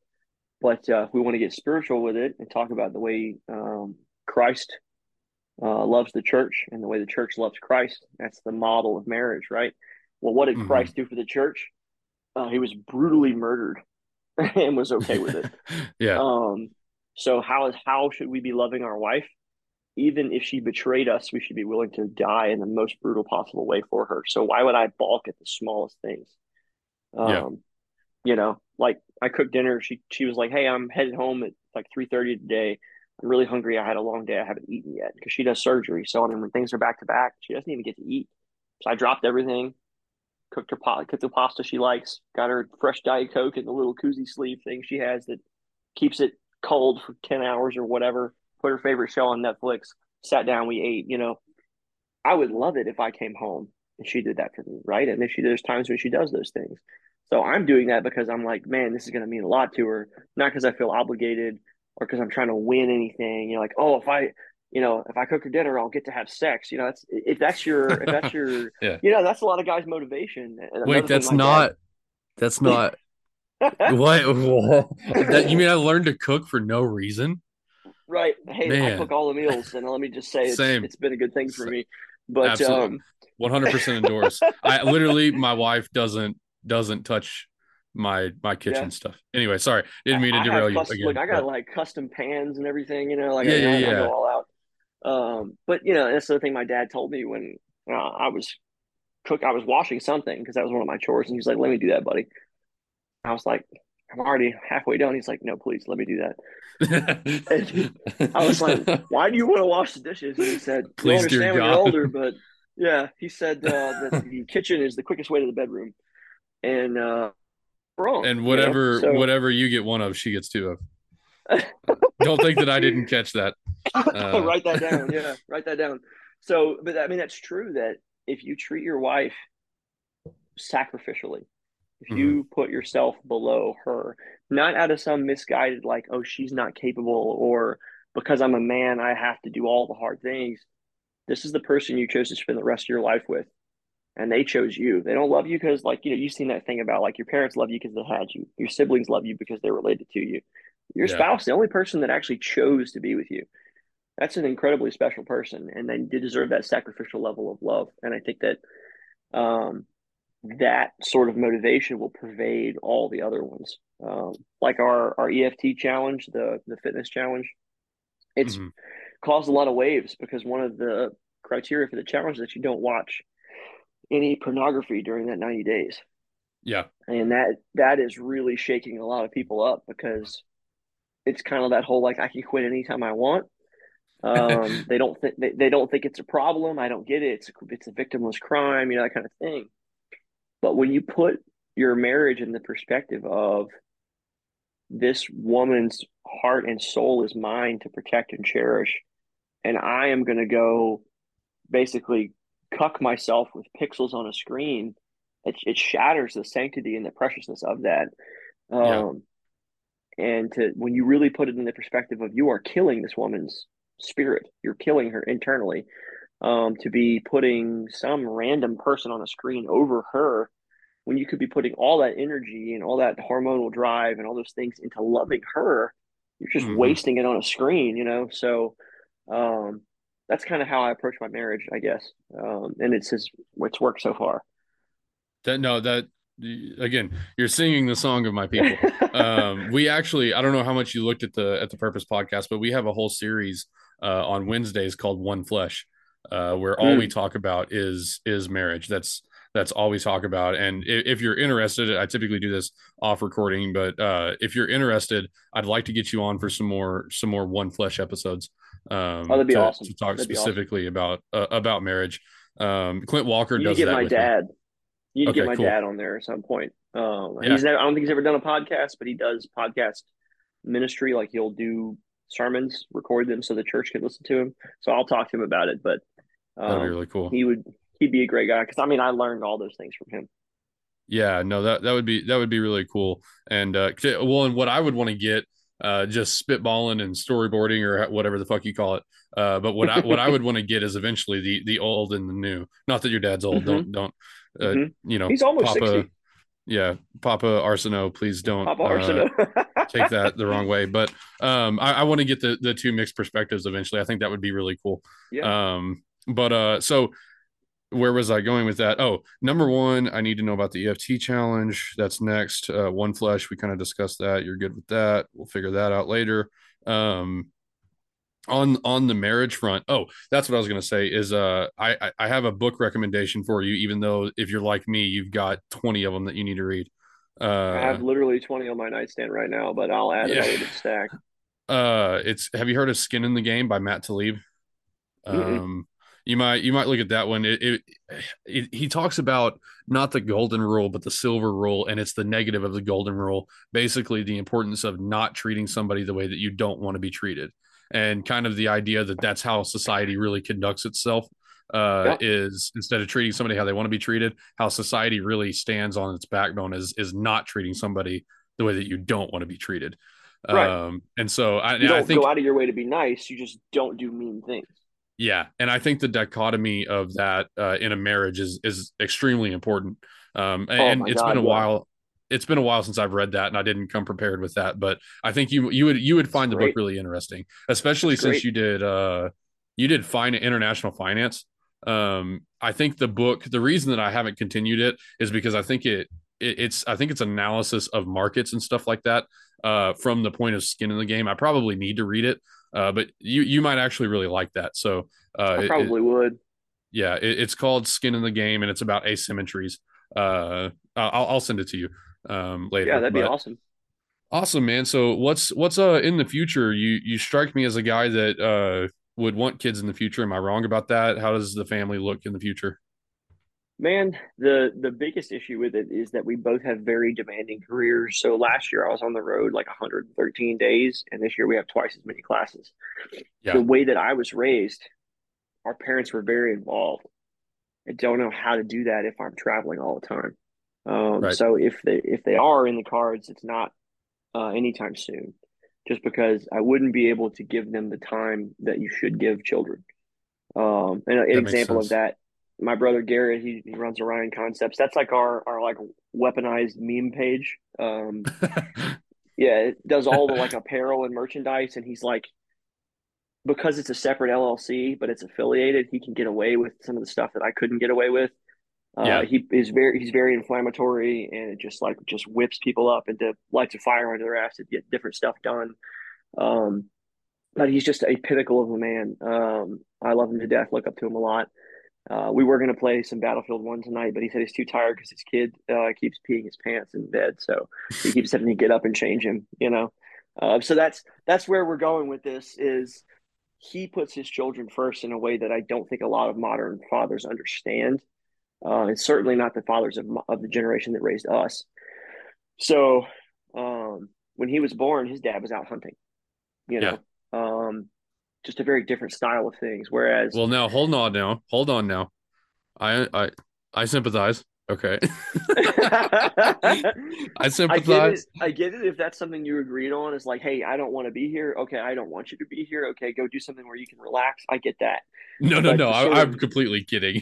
But if we want to get spiritual with it and talk about the way Christ loves the church and the way the church loves Christ, that's the model of marriage, right? Well, what did Christ do for the church? He was brutally murdered and was okay with it. So how should we be loving our wife? Even if she betrayed us, we should be willing to die in the most brutal possible way for her. So why would I balk at the smallest things? You know, like I cooked dinner. She was like, hey, I'm headed home at like 3:30 today. I'm really hungry. I had a long day. I haven't eaten yet because she does surgery. So, I mean, when things are back to back, she doesn't even get to eat. So I dropped everything, cooked the pasta she likes, got her fresh Diet Coke and the little koozie sleeve thing she has that keeps it cold for 10 hours or whatever, put her favorite show on Netflix, sat down, we ate. You know, I would love it if I came home and she did that for me, right? And then there's times when she does those things. So I'm doing that because I'm like, man, this is going to mean a lot to her. Not because I feel obligated or because I'm trying to win anything. You're like, oh, if I cook her dinner, I'll get to have sex. You know, if that's your, you know, that's a lot of guys' motivation. Wait, that's not what? You mean I learned to cook for no reason? Right. Hey, man. I cook all the meals, and let me just say it's been a good thing for me. But absolutely. 100% endorse. I literally, my wife doesn't touch my kitchen stuff. Anyway, sorry, didn't mean to derail you again. Look, I got like custom pans and everything, you know, like I go all out. But you know, that's the thing my dad told me when I was washing something because that was one of my chores, and he's like, "Let me do that, buddy." I was like, "I'm already halfway done." He's like, "No, please, let me do that." I was like, "Why do you want to wash the dishes?" And he said, "Please, you understand when you're older, but yeah," he said, "that the kitchen is the quickest way to the bedroom." And wrong. And whatever, you know? Whatever you get one of, she gets two of. Don't think that I didn't catch that. Write that down. Yeah, write that down. So, but I mean, that's true. That if you treat your wife sacrificially, if you put yourself below her, not out of some misguided like, oh, she's not capable, or because I'm a man, I have to do all the hard things. This is the person you chose to spend the rest of your life with. And they chose you. They don't love you because, like, you know, you've seen that thing about, like, your parents love you because they had you. Your siblings love you because they're related to you. Your spouse, the only person that actually chose to be with you. That's an incredibly special person. And they deserve that sacrificial level of love. And I think that that sort of motivation will pervade all the other ones. Like our EFT challenge, the fitness challenge, it's mm-hmm. caused a lot of waves because one of the criteria for the challenge is that you don't watch any pornography during that 90 days. Yeah. And that is really shaking a lot of people up because it's kind of that whole, like, I can quit anytime I want. They don't think it's a problem. I don't get it. It's a victimless crime, that kind of thing. But when you put your marriage in the perspective of this woman's heart and soul is mine to protect and cherish, and I am going to go basically cuck myself with pixels on a screen, it shatters the sanctity and the preciousness of that. Yeah. And when you really put it in the perspective of you are killing this woman's spirit, you're killing her internally, to be putting some random person on a screen over her when you could be putting all that energy and all that hormonal drive and all those things into loving her, you're just mm-hmm. wasting it on a screen, So that's kind of how I approach my marriage, I guess. And it's worked so far. Again, you're singing the song of my people. We actually, I don't know how much you looked at the Purpose podcast, but we have a whole series on Wednesdays called One Flesh, where all we talk about is marriage. That's all we talk about. And if you're interested, I typically do this off recording, but if you're interested, I'd like to get you on for some more One Flesh episodes. That'd be awesome. To talk that'd specifically awesome. About marriage. Clint Walker you does that. My with dad. Me. You can okay, get my cool. dad on there at some point. Yeah. I don't think he's ever done a podcast, but he does podcast ministry. Like he'll do sermons, record them so the church can listen to him. So I'll talk to him about it, but that'd be really cool. He'd be a great guy. Cause I learned all those things from him. Yeah, no, that would be really cool. And and what I would want to get, just spitballing and storyboarding or whatever the fuck you call it. But what I would want to get is eventually the old and the new. Not that your dad's old. Mm-hmm. Don't. Mm-hmm. He's almost Papa, 60. Yeah, Papa Arceneaux, please don't take that the wrong way. But I want to get the two mixed perspectives eventually. I think that would be really cool. Yeah. So where was I going with that? Oh, number one, I need to know about the EFT challenge. That's next. One Flesh, we kind of discussed that. You're good with that. We'll figure that out later. On the marriage front. Oh, that's what I was going to say is, I have a book recommendation for you, even though if you're like me, you've got 20 of them that you need to read. I have literally 20 on my nightstand right now, but I'll add it to the stack. Have you heard of Skin in the Game by Matt Tlaib? You might look at that one. He talks about not the golden rule, but the silver rule. And it's the negative of the golden rule. Basically the importance of not treating somebody the way that you don't want to be treated. And kind of the idea that that's how society really conducts itself is instead of treating somebody how they want to be treated, how society really stands on its backbone is not treating somebody the way that you don't want to be treated. Right. And so I think go out of your way to be nice. You just don't do mean things. Yeah. And I think the dichotomy of that in a marriage is extremely important. It's been a while since I've read that and I didn't come prepared with that, but I think you would find the book really interesting, especially since you did international finance. I think the book, the reason that I haven't continued it is because I think it's analysis of markets and stuff like that from the point of Skin in the Game. I probably need to read it, but you might actually really like that. So I probably would. Yeah. It's called Skin in the Game and it's about asymmetries. I'll send it to you later. Yeah, that'd be awesome, man. So what's in the future? You strike me as a guy that would want kids in the future. Am I wrong about that? How does the family look in the future, man? The biggest issue with it is that we both have very demanding careers. So last year I was on the road like 113 days and this year we have twice as many classes. Yeah. The way that I was raised, our parents were very involved. I don't know how to do that if I'm traveling all the time. Right. So if they are in the cards, it's not anytime soon, just because I wouldn't be able to give them the time that you should give children. And an example of that, my brother Garrett, he runs Orion Concepts. That's like our like weaponized meme page. Yeah, it does all the like apparel and merchandise, and he's like, because it's a separate LLC, but it's affiliated, he can get away with some of the stuff that I couldn't get away with. He's very inflammatory, and it just whips people up into lights of fire under their ass to get different stuff done. But he's just a pinnacle of a man. I love him to death. Look up to him a lot. We were going to play some Battlefield 1 tonight, but he said he's too tired because his kid keeps peeing his pants in bed. So he keeps having to get up and change him, you know? So that's where we're going with this is he puts his children first in a way that I don't think a lot of modern fathers understand. And certainly not the fathers of the generation that raised us. So when he was born, his dad was out hunting, you know? Yeah. Just a very different style of things. Whereas, well, now hold on now, I sympathize. Okay, I sympathize. I get it. If that's something you agreed on, is like, hey, I don't want to be here. Okay, I don't want you to be here. Okay, go do something where you can relax. I get that. No. I'm completely kidding.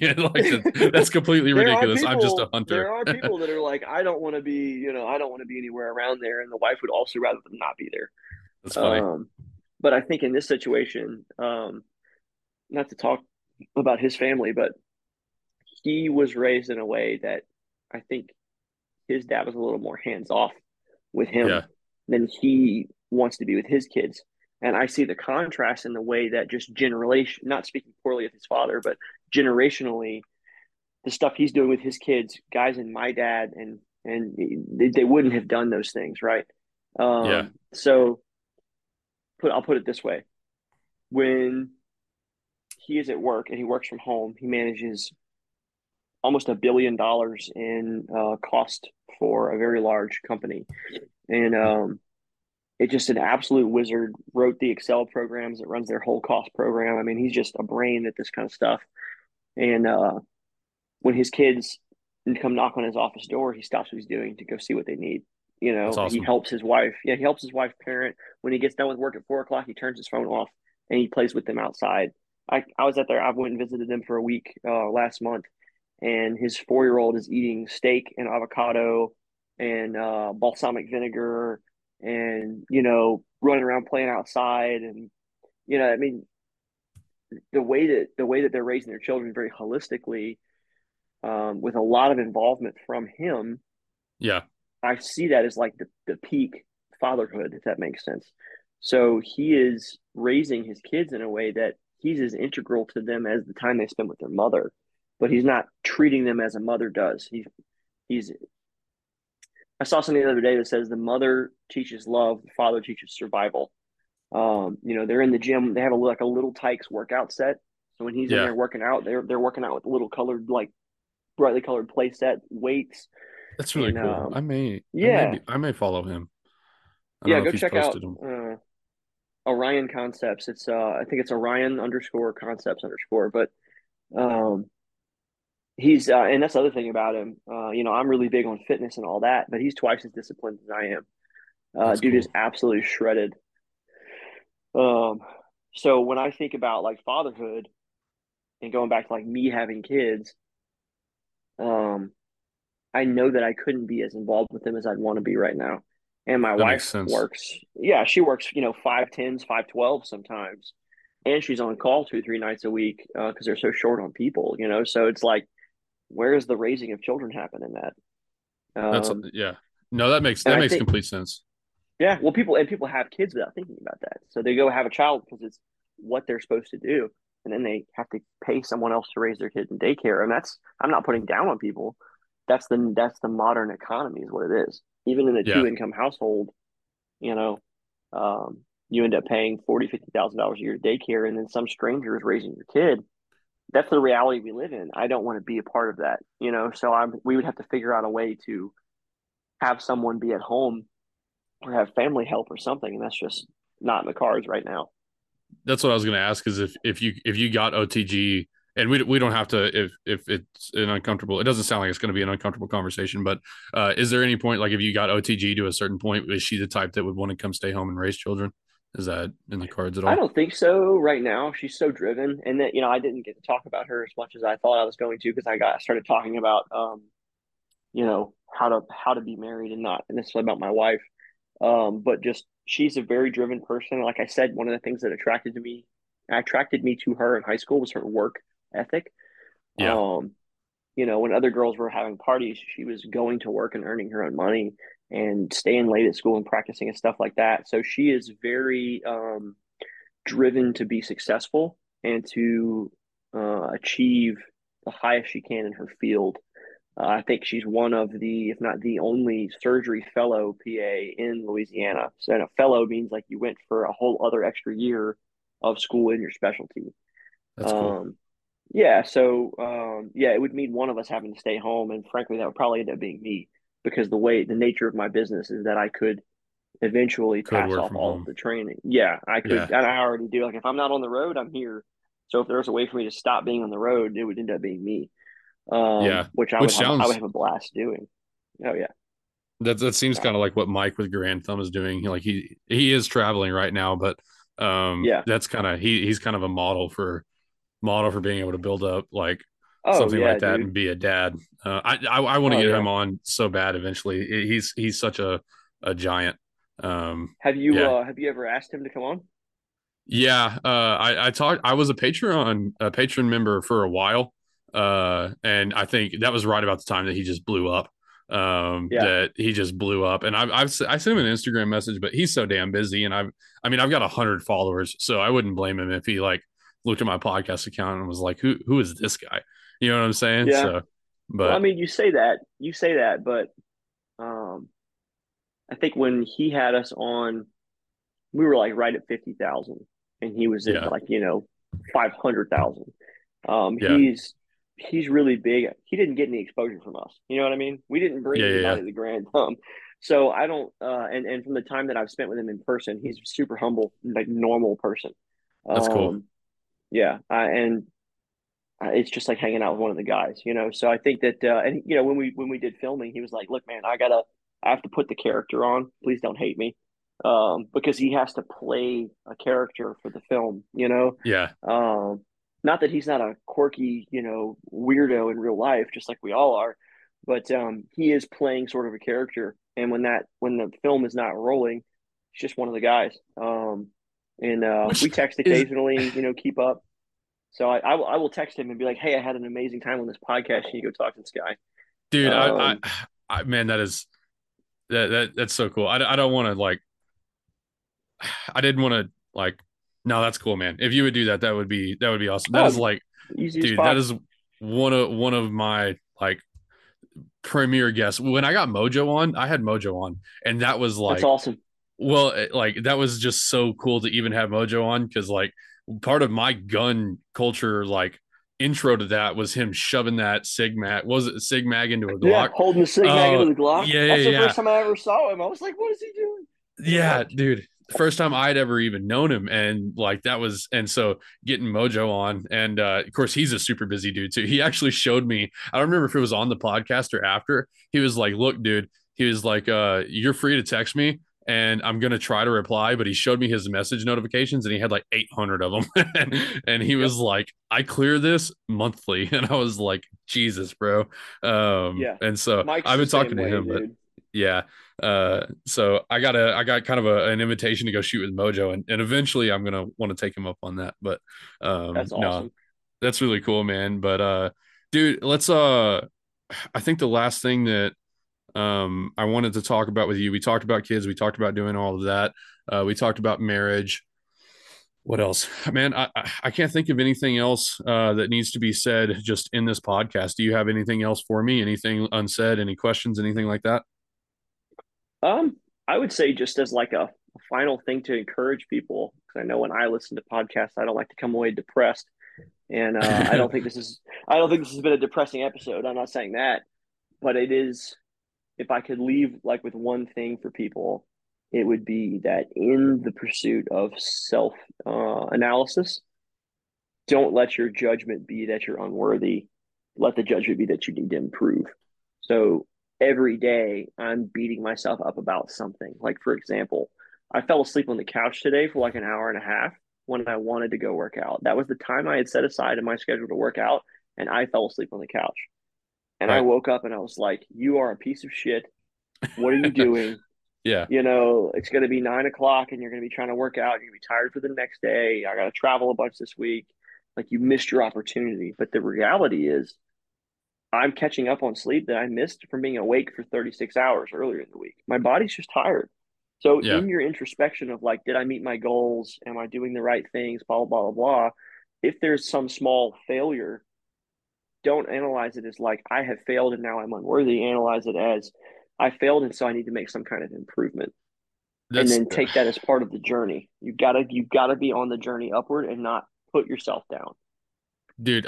That's completely ridiculous. I'm just a hunter. There are people that are like, I don't want to be. You know, I don't want to be anywhere around there, and the wife would also rather than not be there. That's funny. But I think in this situation, not to talk about his family, but he was raised in a way that I think his dad was a little more hands-off with him than he wants to be with his kids. And I see the contrast in the way that just generation, not speaking poorly of his father, but generationally, the stuff he's doing with his kids, guys in my dad, and they wouldn't have done those things, right? So... I'll put it this way. When he is at work and he works from home, he manages almost $1 billion in cost for a very large company. And it's just an absolute wizard, wrote the Excel programs that runs their whole cost program. I mean, he's just a brain at this kind of stuff. And when his kids come knock on his office door, he stops what he's doing to go see what they need. You know, awesome. He helps his wife. Yeah, he helps his wife parent. When he gets done with work at 4:00, he turns his phone off and he plays with them outside. I was out there. I went and visited them for a week last month, and his 4-year-old is eating steak and avocado and balsamic vinegar, and you know, running around playing outside, and you know, I mean, the way that they're raising their children very holistically, with a lot of involvement from him. Yeah. I see that as like the peak fatherhood, if that makes sense. So he is raising his kids in a way that he's as integral to them as the time they spend with their mother, but he's not treating them as a mother does. I saw something the other day that says the mother teaches love, the father teaches survival. You know, they're in the gym. They have like a little Tykes workout set. So when he's in there working out, they're working out with little colored, like brightly colored play set weights. That's really cool. I may follow him. Go check out Orion Concepts. It's I think it's Orion_Concepts_. But he's and that's the other thing about him. You know, I'm really big on fitness and all that, but he's twice as disciplined as I am. Dude is absolutely shredded. So when I think about like fatherhood and going back to like me having kids, I know that I couldn't be as involved with them as I'd want to be right now. And my wife works. Yeah, she works, you know, 5-10s, 5-12s sometimes. And she's on call 2-3 nights a week because they're so short on people, you know. So it's like, where is the raising of children happening at? No, that makes complete sense. Yeah, well, people have kids without thinking about that. So they go have a child because it's what they're supposed to do. And then they have to pay someone else to raise their kid in daycare. And I'm not putting down on people. That's the modern economy is what it is. Even in a two-income household, you know, you end up paying $40,000-$50,000 a year to daycare, and then some stranger is raising your kid. That's the reality we live in. I don't want to be a part of that, you know. So we would have to figure out a way to have someone be at home or have family help or something, and that's just not in the cards right now. That's what I was going to ask: is if you got OTG. And we don't have to if it's an uncomfortable. It doesn't sound like it's going to be an uncomfortable conversation. But is there any point, like if you got OTG to a certain point, is she the type that would want to come stay home and raise children? Is that in the cards at all? I don't think so right now. She's so driven, and that, you know, I didn't get to talk about her as much as I thought I was going to because I started talking about you know, how to be married and not necessarily about my wife, but just she's a very driven person. Like I said, one of the things that attracted me to her in high school was her work ethic. you know, when other girls were having parties, she was going to work and earning her own money and staying late at school and practicing and stuff like that. So she is very driven to be successful and to achieve the highest she can in her field. I think she's one of the, if not the only, surgery fellow PA in Louisiana. So a fellow means like you went for a whole other extra year of school in your specialty. That's cool. Yeah. So, yeah, it would mean one of us having to stay home. And frankly, that would probably end up being me, because the way, the nature of my business is that I could eventually pass off all of the training. Yeah, I could. Yeah. And I already do. Like if I'm not on the road, I'm here. So if there was a way for me to stop being on the road, it would end up being me. Yeah, I would have a blast doing. Oh yeah, that seems kind of like what Mike with Garand Thumb is doing. Like he is traveling right now, but yeah, that's kind of he's kind of a model for being able to build up like something like that, dude. And be a dad. I want to get him on so bad eventually. He's such a giant. Have you ever asked him to come on? Yeah, I talked. I was a patron member for a while. And I think that was right about the time that he just blew up. And I sent him an Instagram message, but he's so damn busy. And I've got 100 followers, so I wouldn't blame him if he like looked at my podcast account and was like, who is this guy? You know what I'm saying? Yeah. So, but well, I mean, you say that, but, I think when he had us on, we were like right at 50,000 and he was at 500,000. He's really big. He didn't get any exposure from us. You know what I mean? We didn't bring anybody to the Garand Thumb. So I don't and from the time that I've spent with him in person, he's a super humble, like normal person. That's cool. Yeah. It's just like hanging out with one of the guys, you know? So I think that, and you know, when we did filming, he was like, look, man, I have to put the character on. Please don't hate me. Because he has to play a character for the film, you know? Yeah. Not that he's not a quirky, weirdo in real life, just like we all are, but he is playing sort of a character. And when the film is not rolling, it's just one of the guys. We text occasionally, keep up. So I will text him and be like, hey, I had an amazing time on this podcast. Can you go talk to this guy? Dude, man, that's so cool. I didn't want to No, that's cool, man. If you would do that, that would be awesome. That is like, dude, spot. That is one of my like premier guests. When I got Mojo on, I had Mojo on, and that was like, that's awesome. Well, that was just so cool to even have Mojo on, because like part of my gun culture like intro to that was him shoving that Sig mag. Was it Sig mag into a Glock? Yeah, holding the Sig mag into the Glock. Yeah, that's the first time I ever saw him. I was like, what is he doing? Yeah, dude. First time I'd ever even known him, and like that was, and so getting Mojo on, and of course he's a super busy dude too. He actually showed me, I don't remember if it was on the podcast or after, he was like, look dude, he was like, you're free to text me and I'm gonna try to reply, but he showed me his message notifications and he had like 800 of them. And he was like, I clear this monthly, and I was like, Jesus bro. And so Mike's, I've been talking to him, dude. But yeah. So I got kind of an invitation to go shoot with Mojo, and eventually I'm going to want to take him up on that, but, that's awesome. No, that's really cool, man. But, dude, let's, I think the last thing that, I wanted to talk about with you, we talked about kids, we talked about doing all of that. We talked about marriage. What else, man? I can't think of anything else, that needs to be said just in this podcast. Do you have anything else for me? Anything unsaid, any questions, anything like that? I would say just as like a final thing to encourage people, because I know when I listen to podcasts, I don't like to come away depressed, and I don't think this has been a depressing episode. I'm not saying that, but it is. If I could leave like with one thing for people, it would be that in the pursuit of self analysis, don't let your judgment be that you're unworthy. Let the judgment be that you need to improve. So every day I'm beating myself up about something. Like, for example, I fell asleep on the couch today for like an hour and a half when I wanted to go work out. That was the time I had set aside in my schedule to work out, and I fell asleep on the couch. And I woke up and I was like, you are a piece of shit. What are you doing? Yeah. It's going to be 9:00 and you're going to be trying to work out. You're going to be tired for the next day. I got to travel a bunch this week. Like, you missed your opportunity. But the reality is, I'm catching up on sleep that I missed from being awake for 36 hours earlier in the week. My body's just tired. So in your introspection of like, did I meet my goals? Am I doing the right things? Blah, blah, blah, blah. If there's some small failure, don't analyze it as like, I have failed and now I'm unworthy. Analyze it as I failed and so I need to make some kind of improvement. And then take that as part of the journey. You've got to be on the journey upward and not put yourself down. Dude,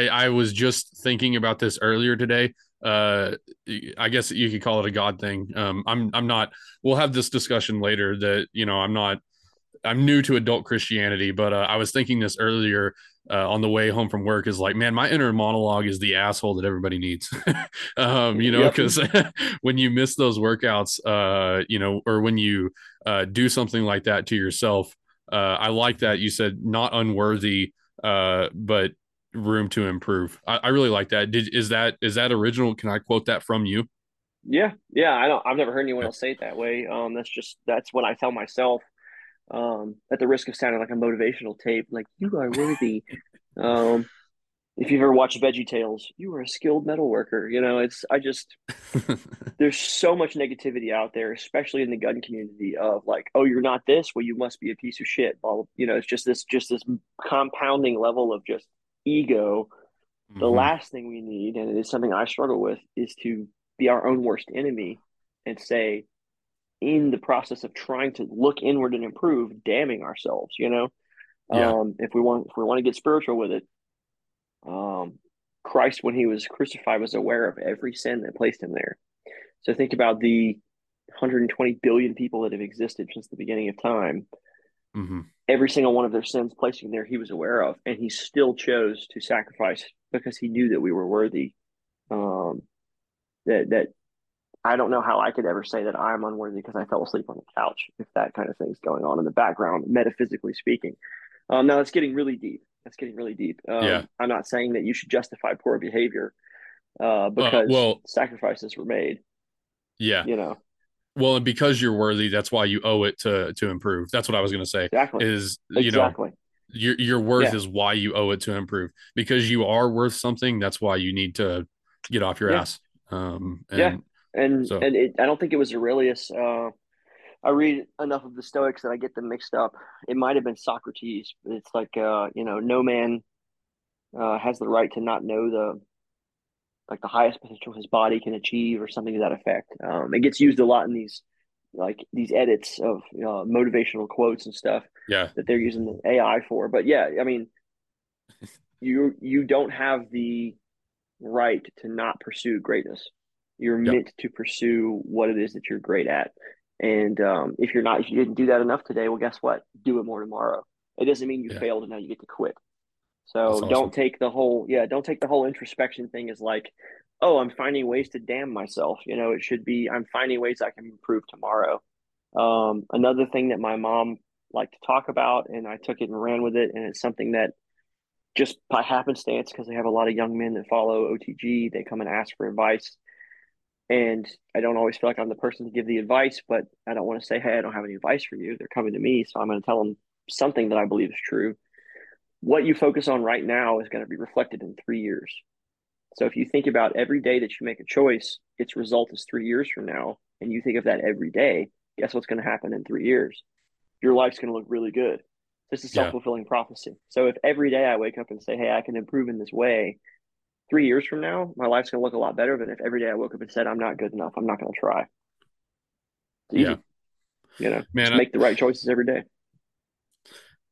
I was just thinking about this earlier today. I guess you could call it a God thing. I'm not, we'll have this discussion later that, you know, I'm new to adult Christianity, but I was thinking this earlier on the way home from work is like, man, my inner monologue is the asshole that everybody needs. You know, because when you miss those workouts, you know, or when you do something like that to yourself, I like that you said not unworthy, but room to improve. I really like that. Is that original? Can I quote that from you? Yeah. I've never heard anyone else say it that way. That's what I tell myself. At the risk of sounding like a motivational tape, like you are worthy. If you've ever watched Veggie Tales, you are a skilled metal worker. You know, there's so much negativity out there, especially in the gun community of like, oh, you're not this, well, you must be a piece of shit. Blah, blah. You know, it's just this compounding level of just ego. Mm-hmm. The last thing we need, and it is something I struggle with, is to be our own worst enemy and say, in the process of trying to look inward and improve, damning ourselves, you know, if we want to get spiritual with it, Christ, when he was crucified, was aware of every sin that placed him there. So think about the 120 billion people that have existed since the beginning of time. Mm-hmm. Every single one of their sins placing there, he was aware of, and he still chose to sacrifice because he knew that we were worthy. That I don't know how I could ever say that I'm unworthy because I fell asleep on the couch, if that kind of thing's going on in the background, metaphysically speaking. Now that's getting really deep. I'm not saying that you should justify poor behavior because sacrifices were made. Yeah. You know? Well, and because you're worthy, that's why you owe it to improve. That's what I was going to say. Exactly. You know, your worth is why you owe it to improve. Because you are worth something, that's why you need to get off your ass. I don't think it was Aurelius. I read enough of the Stoics that I get them mixed up. It might have been Socrates. It's like, no man has the right to not know the highest potential his body can achieve, or something to that effect. It gets used a lot in these edits of motivational quotes and stuff. Yeah. That they're using the AI for. But yeah, I mean, you don't have the right to not pursue greatness. You're meant to pursue what it is that you're great at. And if you didn't do that enough today, well, guess what? Do it more tomorrow. It doesn't mean you failed and now you get to quit. So awesome. Don't take the whole introspection thing as like, oh, I'm finding ways to damn myself. You know, it should be, I'm finding ways I can improve tomorrow. Another thing that my mom liked to talk about, and I took it and ran with it. And it's something that just by happenstance, because they have a lot of young men that follow OTG, they come and ask for advice. And I don't always feel like I'm the person to give the advice, but I don't want to say, hey, I don't have any advice for you. They're coming to me, so I'm going to tell them something that I believe is true. What you focus on right now is going to be reflected in 3 years. So if you think about every day that you make a choice, its result is 3 years from now, and you think of that every day, guess what's going to happen in 3 years? Your life's going to look really good. This is self-fulfilling prophecy. So if every day I wake up and say, hey, I can improve in this way, 3 years from now, my life's going to look a lot better than if every day I woke up and said, I'm not good enough, I'm not going to try. It's easy. You know, man, make the right choices every day.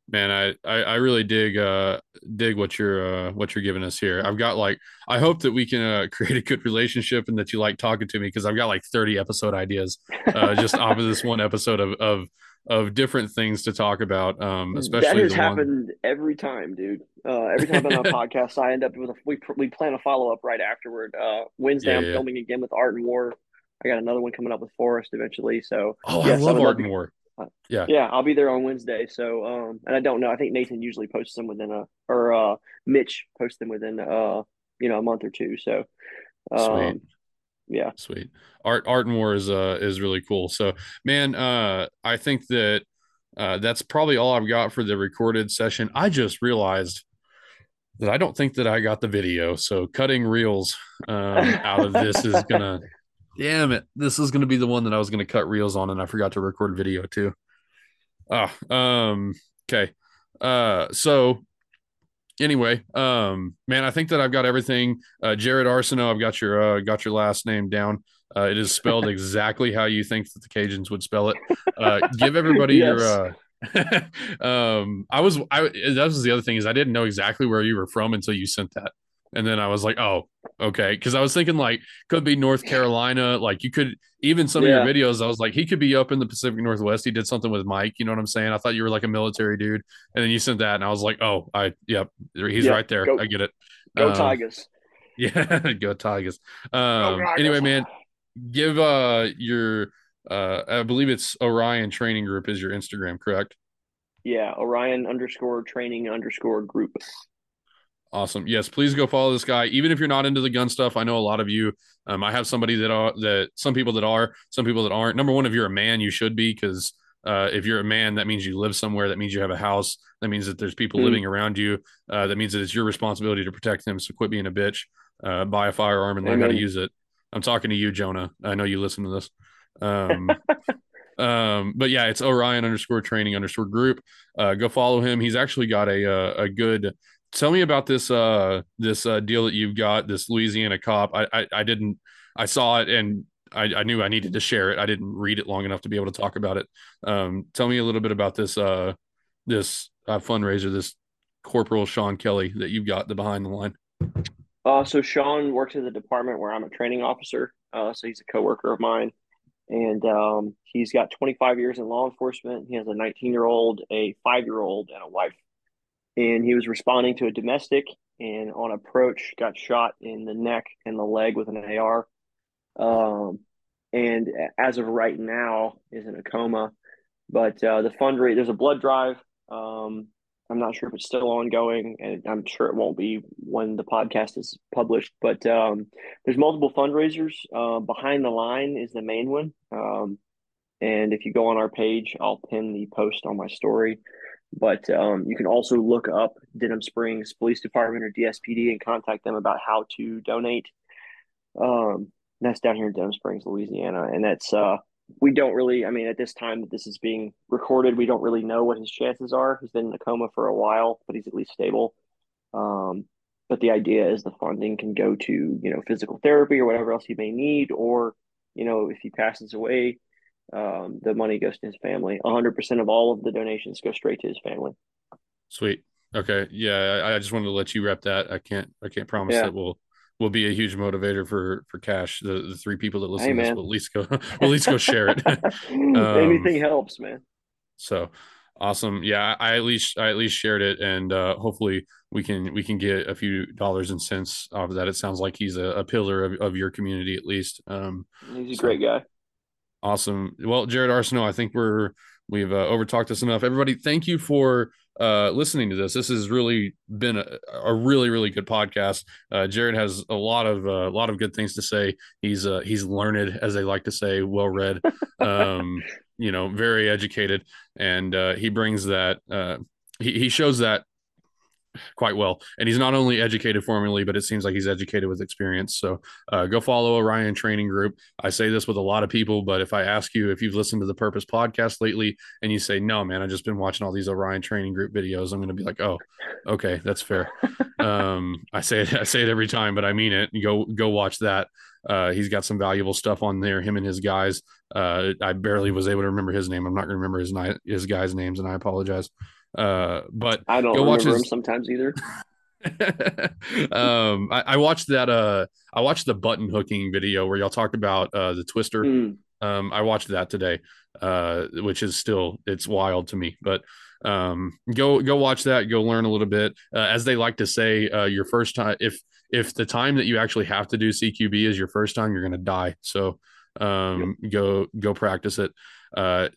Man, I really dig what you're giving us here. I've got I hope that we can create a good relationship and that you like talking to me, because I've got 30 episode ideas just off of this one episode of different things to talk about, especially that has happened every time, dude. Every time I'm on a podcast, I end up with we plan a follow-up right afterward. Wednesday, I'm filming again with Art and War. I got another one coming up with Forrest eventually. So I love Art and War. I'll be there on Wednesday. So and I don't know, I think Nathan usually posts them within Mitch posts them within a month or two. So sweet. Yeah. Sweet. Art and War is really cool. So man, I think that that's probably all I've got for the recorded session. I just realized that I don't think that I got the video. So cutting reels out of this is going to, damn it. This is going to be the one that I was going to cut reels on, and I forgot to record video too. Okay. So anyway, man, I think that I've got everything. Jared Arceneaux, I've got your last name down. It is spelled exactly how you think that the Cajuns would spell it. Give everybody yes. your, that was the other thing, is I didn't know exactly where you were from until you sent that. And then I was like, oh, okay. Cause I was thinking like, could be North Carolina. Like you could, even some yeah. of your videos, I was like, he could be up in the Pacific Northwest. He did something with Mike. You know what I'm saying? I thought you were like a military dude. And then you sent that and I was like, oh, yep. He's yep. right there. Go, I get it. Go Tigers. Yeah. Go Tigers. Go Tigers. Anyway, man, give, your, I believe it's Orion Training Group is your Instagram, correct? Yeah. Orion_training_group. Awesome. Yes, please go follow this guy. Even if you're not into the gun stuff, I know a lot of you. I have somebody that are that some people that are, some people that aren't. Number one, if you're a man, you should be, because if you're a man, that means you live somewhere. That means you have a house. That means that there's people living around you. That means that it's your responsibility to protect them. So quit being a bitch. Buy a firearm and learn how to use it. I'm talking to you, Jonah. I know you listen to this. But yeah, it's Orion_training_group. Go follow him. He's actually got a good. Tell me about this this deal that you've got, this Louisiana cop. I saw it and I knew I needed to share it. I didn't read it long enough to be able to talk about it. Tell me a little bit about this this fundraiser, this Corporal Sean Kelly that you've got, the Behind the Line. So Sean works at the department where I'm a training officer. So he's a coworker of mine, and he's got 25 years in law enforcement. He has a 19-year-old, a 5-year-old, and a wife. And he was responding to a domestic, and on approach got shot in the neck and the leg with an AR. And as of right now is in a coma. But the fundraiser, there's a blood drive. I'm not sure if it's still ongoing, and I'm sure it won't be when the podcast is published. But there's multiple fundraisers. Behind the Line is the main one. And if you go on our page, I'll pin the post on my story. But you can also look up Denham Springs Police Department or DSPD and contact them about how to donate. That's down here in Denham Springs, Louisiana. And that's we don't really, I mean, at this time that this is being recorded, we don't really know what his chances are. He's been in a coma for a while, but he's at least stable. But the idea is the funding can go to, you know, physical therapy or whatever else he may need. Or, you know, if he passes away, the money goes to his family. 100% of all of the donations go straight to his family. Sweet. Okay. Yeah. I just wanted to let you wrap that. I can't promise that we'll be a huge motivator for cash. The three people that listen to this will at least go share it. Anything helps, man. So awesome. Yeah. I at least shared it, and hopefully we can get a few dollars and cents off of that. It sounds like he's a pillar of your community, at least. He's a great guy. Awesome. Well, Jared Arceneaux, I think we've overtalked this enough. Everybody, thank you for listening to this. This has really been a really, really good podcast. Jared has a lot of good things to say. He's learned, as they like to say, well-read, you know, very educated. And he brings that, he shows that quite well. And he's not only educated formally, but it seems like he's educated with experience. So go follow Orion Training Group. I say this with a lot of people, but if I ask you if you've listened to the Purpose podcast lately and you say, no, man, I've just been watching all these Orion Training Group videos, I'm going to be like, oh, okay, that's fair. I say it every time, but I mean it. Go watch that. He's got some valuable stuff on there, him and his guys. I barely was able to remember his name. I'm not going to remember his guys' names, and I apologize. But I don't remember him sometimes either. I watched that. I watched the button hooking video where y'all talked about the twister. I watched that today, which is still, it's wild to me. But go watch that. Go learn a little bit. As they like to say, your first time, if the time that you actually have to do CQB is your first time, you're gonna die. So go practice it.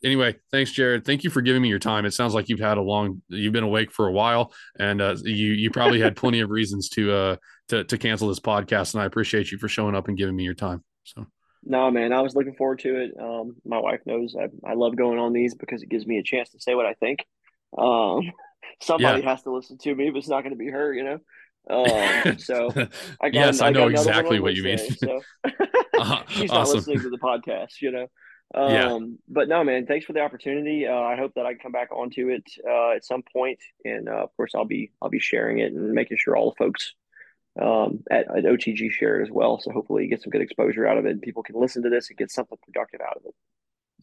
Anyway, thanks, Jared. Thank you for giving me your time. It sounds like you've been awake for a while, and you probably had plenty of reasons to cancel this podcast, and I appreciate you for showing up and giving me your time. So no, man, I was looking forward to it. My wife knows I love going on these because it gives me a chance to say what I think. Somebody has to listen to me, but it's not going to be her, you know. So I got, yes, I know exactly what you mean. So. She's not awesome. Listening to the podcast, you know. But no, man, thanks for the opportunity. I hope that I can come back onto it at some point, and of course, I'll be sharing it and making sure all the folks at OTG share it as well. So hopefully, you get some good exposure out of it, and people can listen to this and get something productive out of it.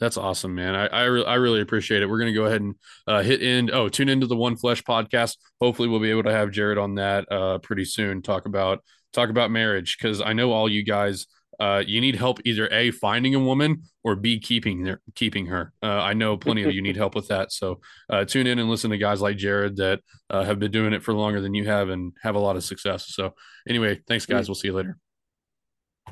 That's awesome, man. I really appreciate it. We're going to go ahead and hit end. Oh, tune into the One Flesh podcast. Hopefully we'll be able to have Jared on that pretty soon. Talk about marriage, because I know all you guys, you need help either A, finding a woman, or B, keeping her. I know plenty of you need help with that. So tune in and listen to guys like Jared that have been doing it for longer than you have and have a lot of success. So anyway, thanks, guys. We'll see you later.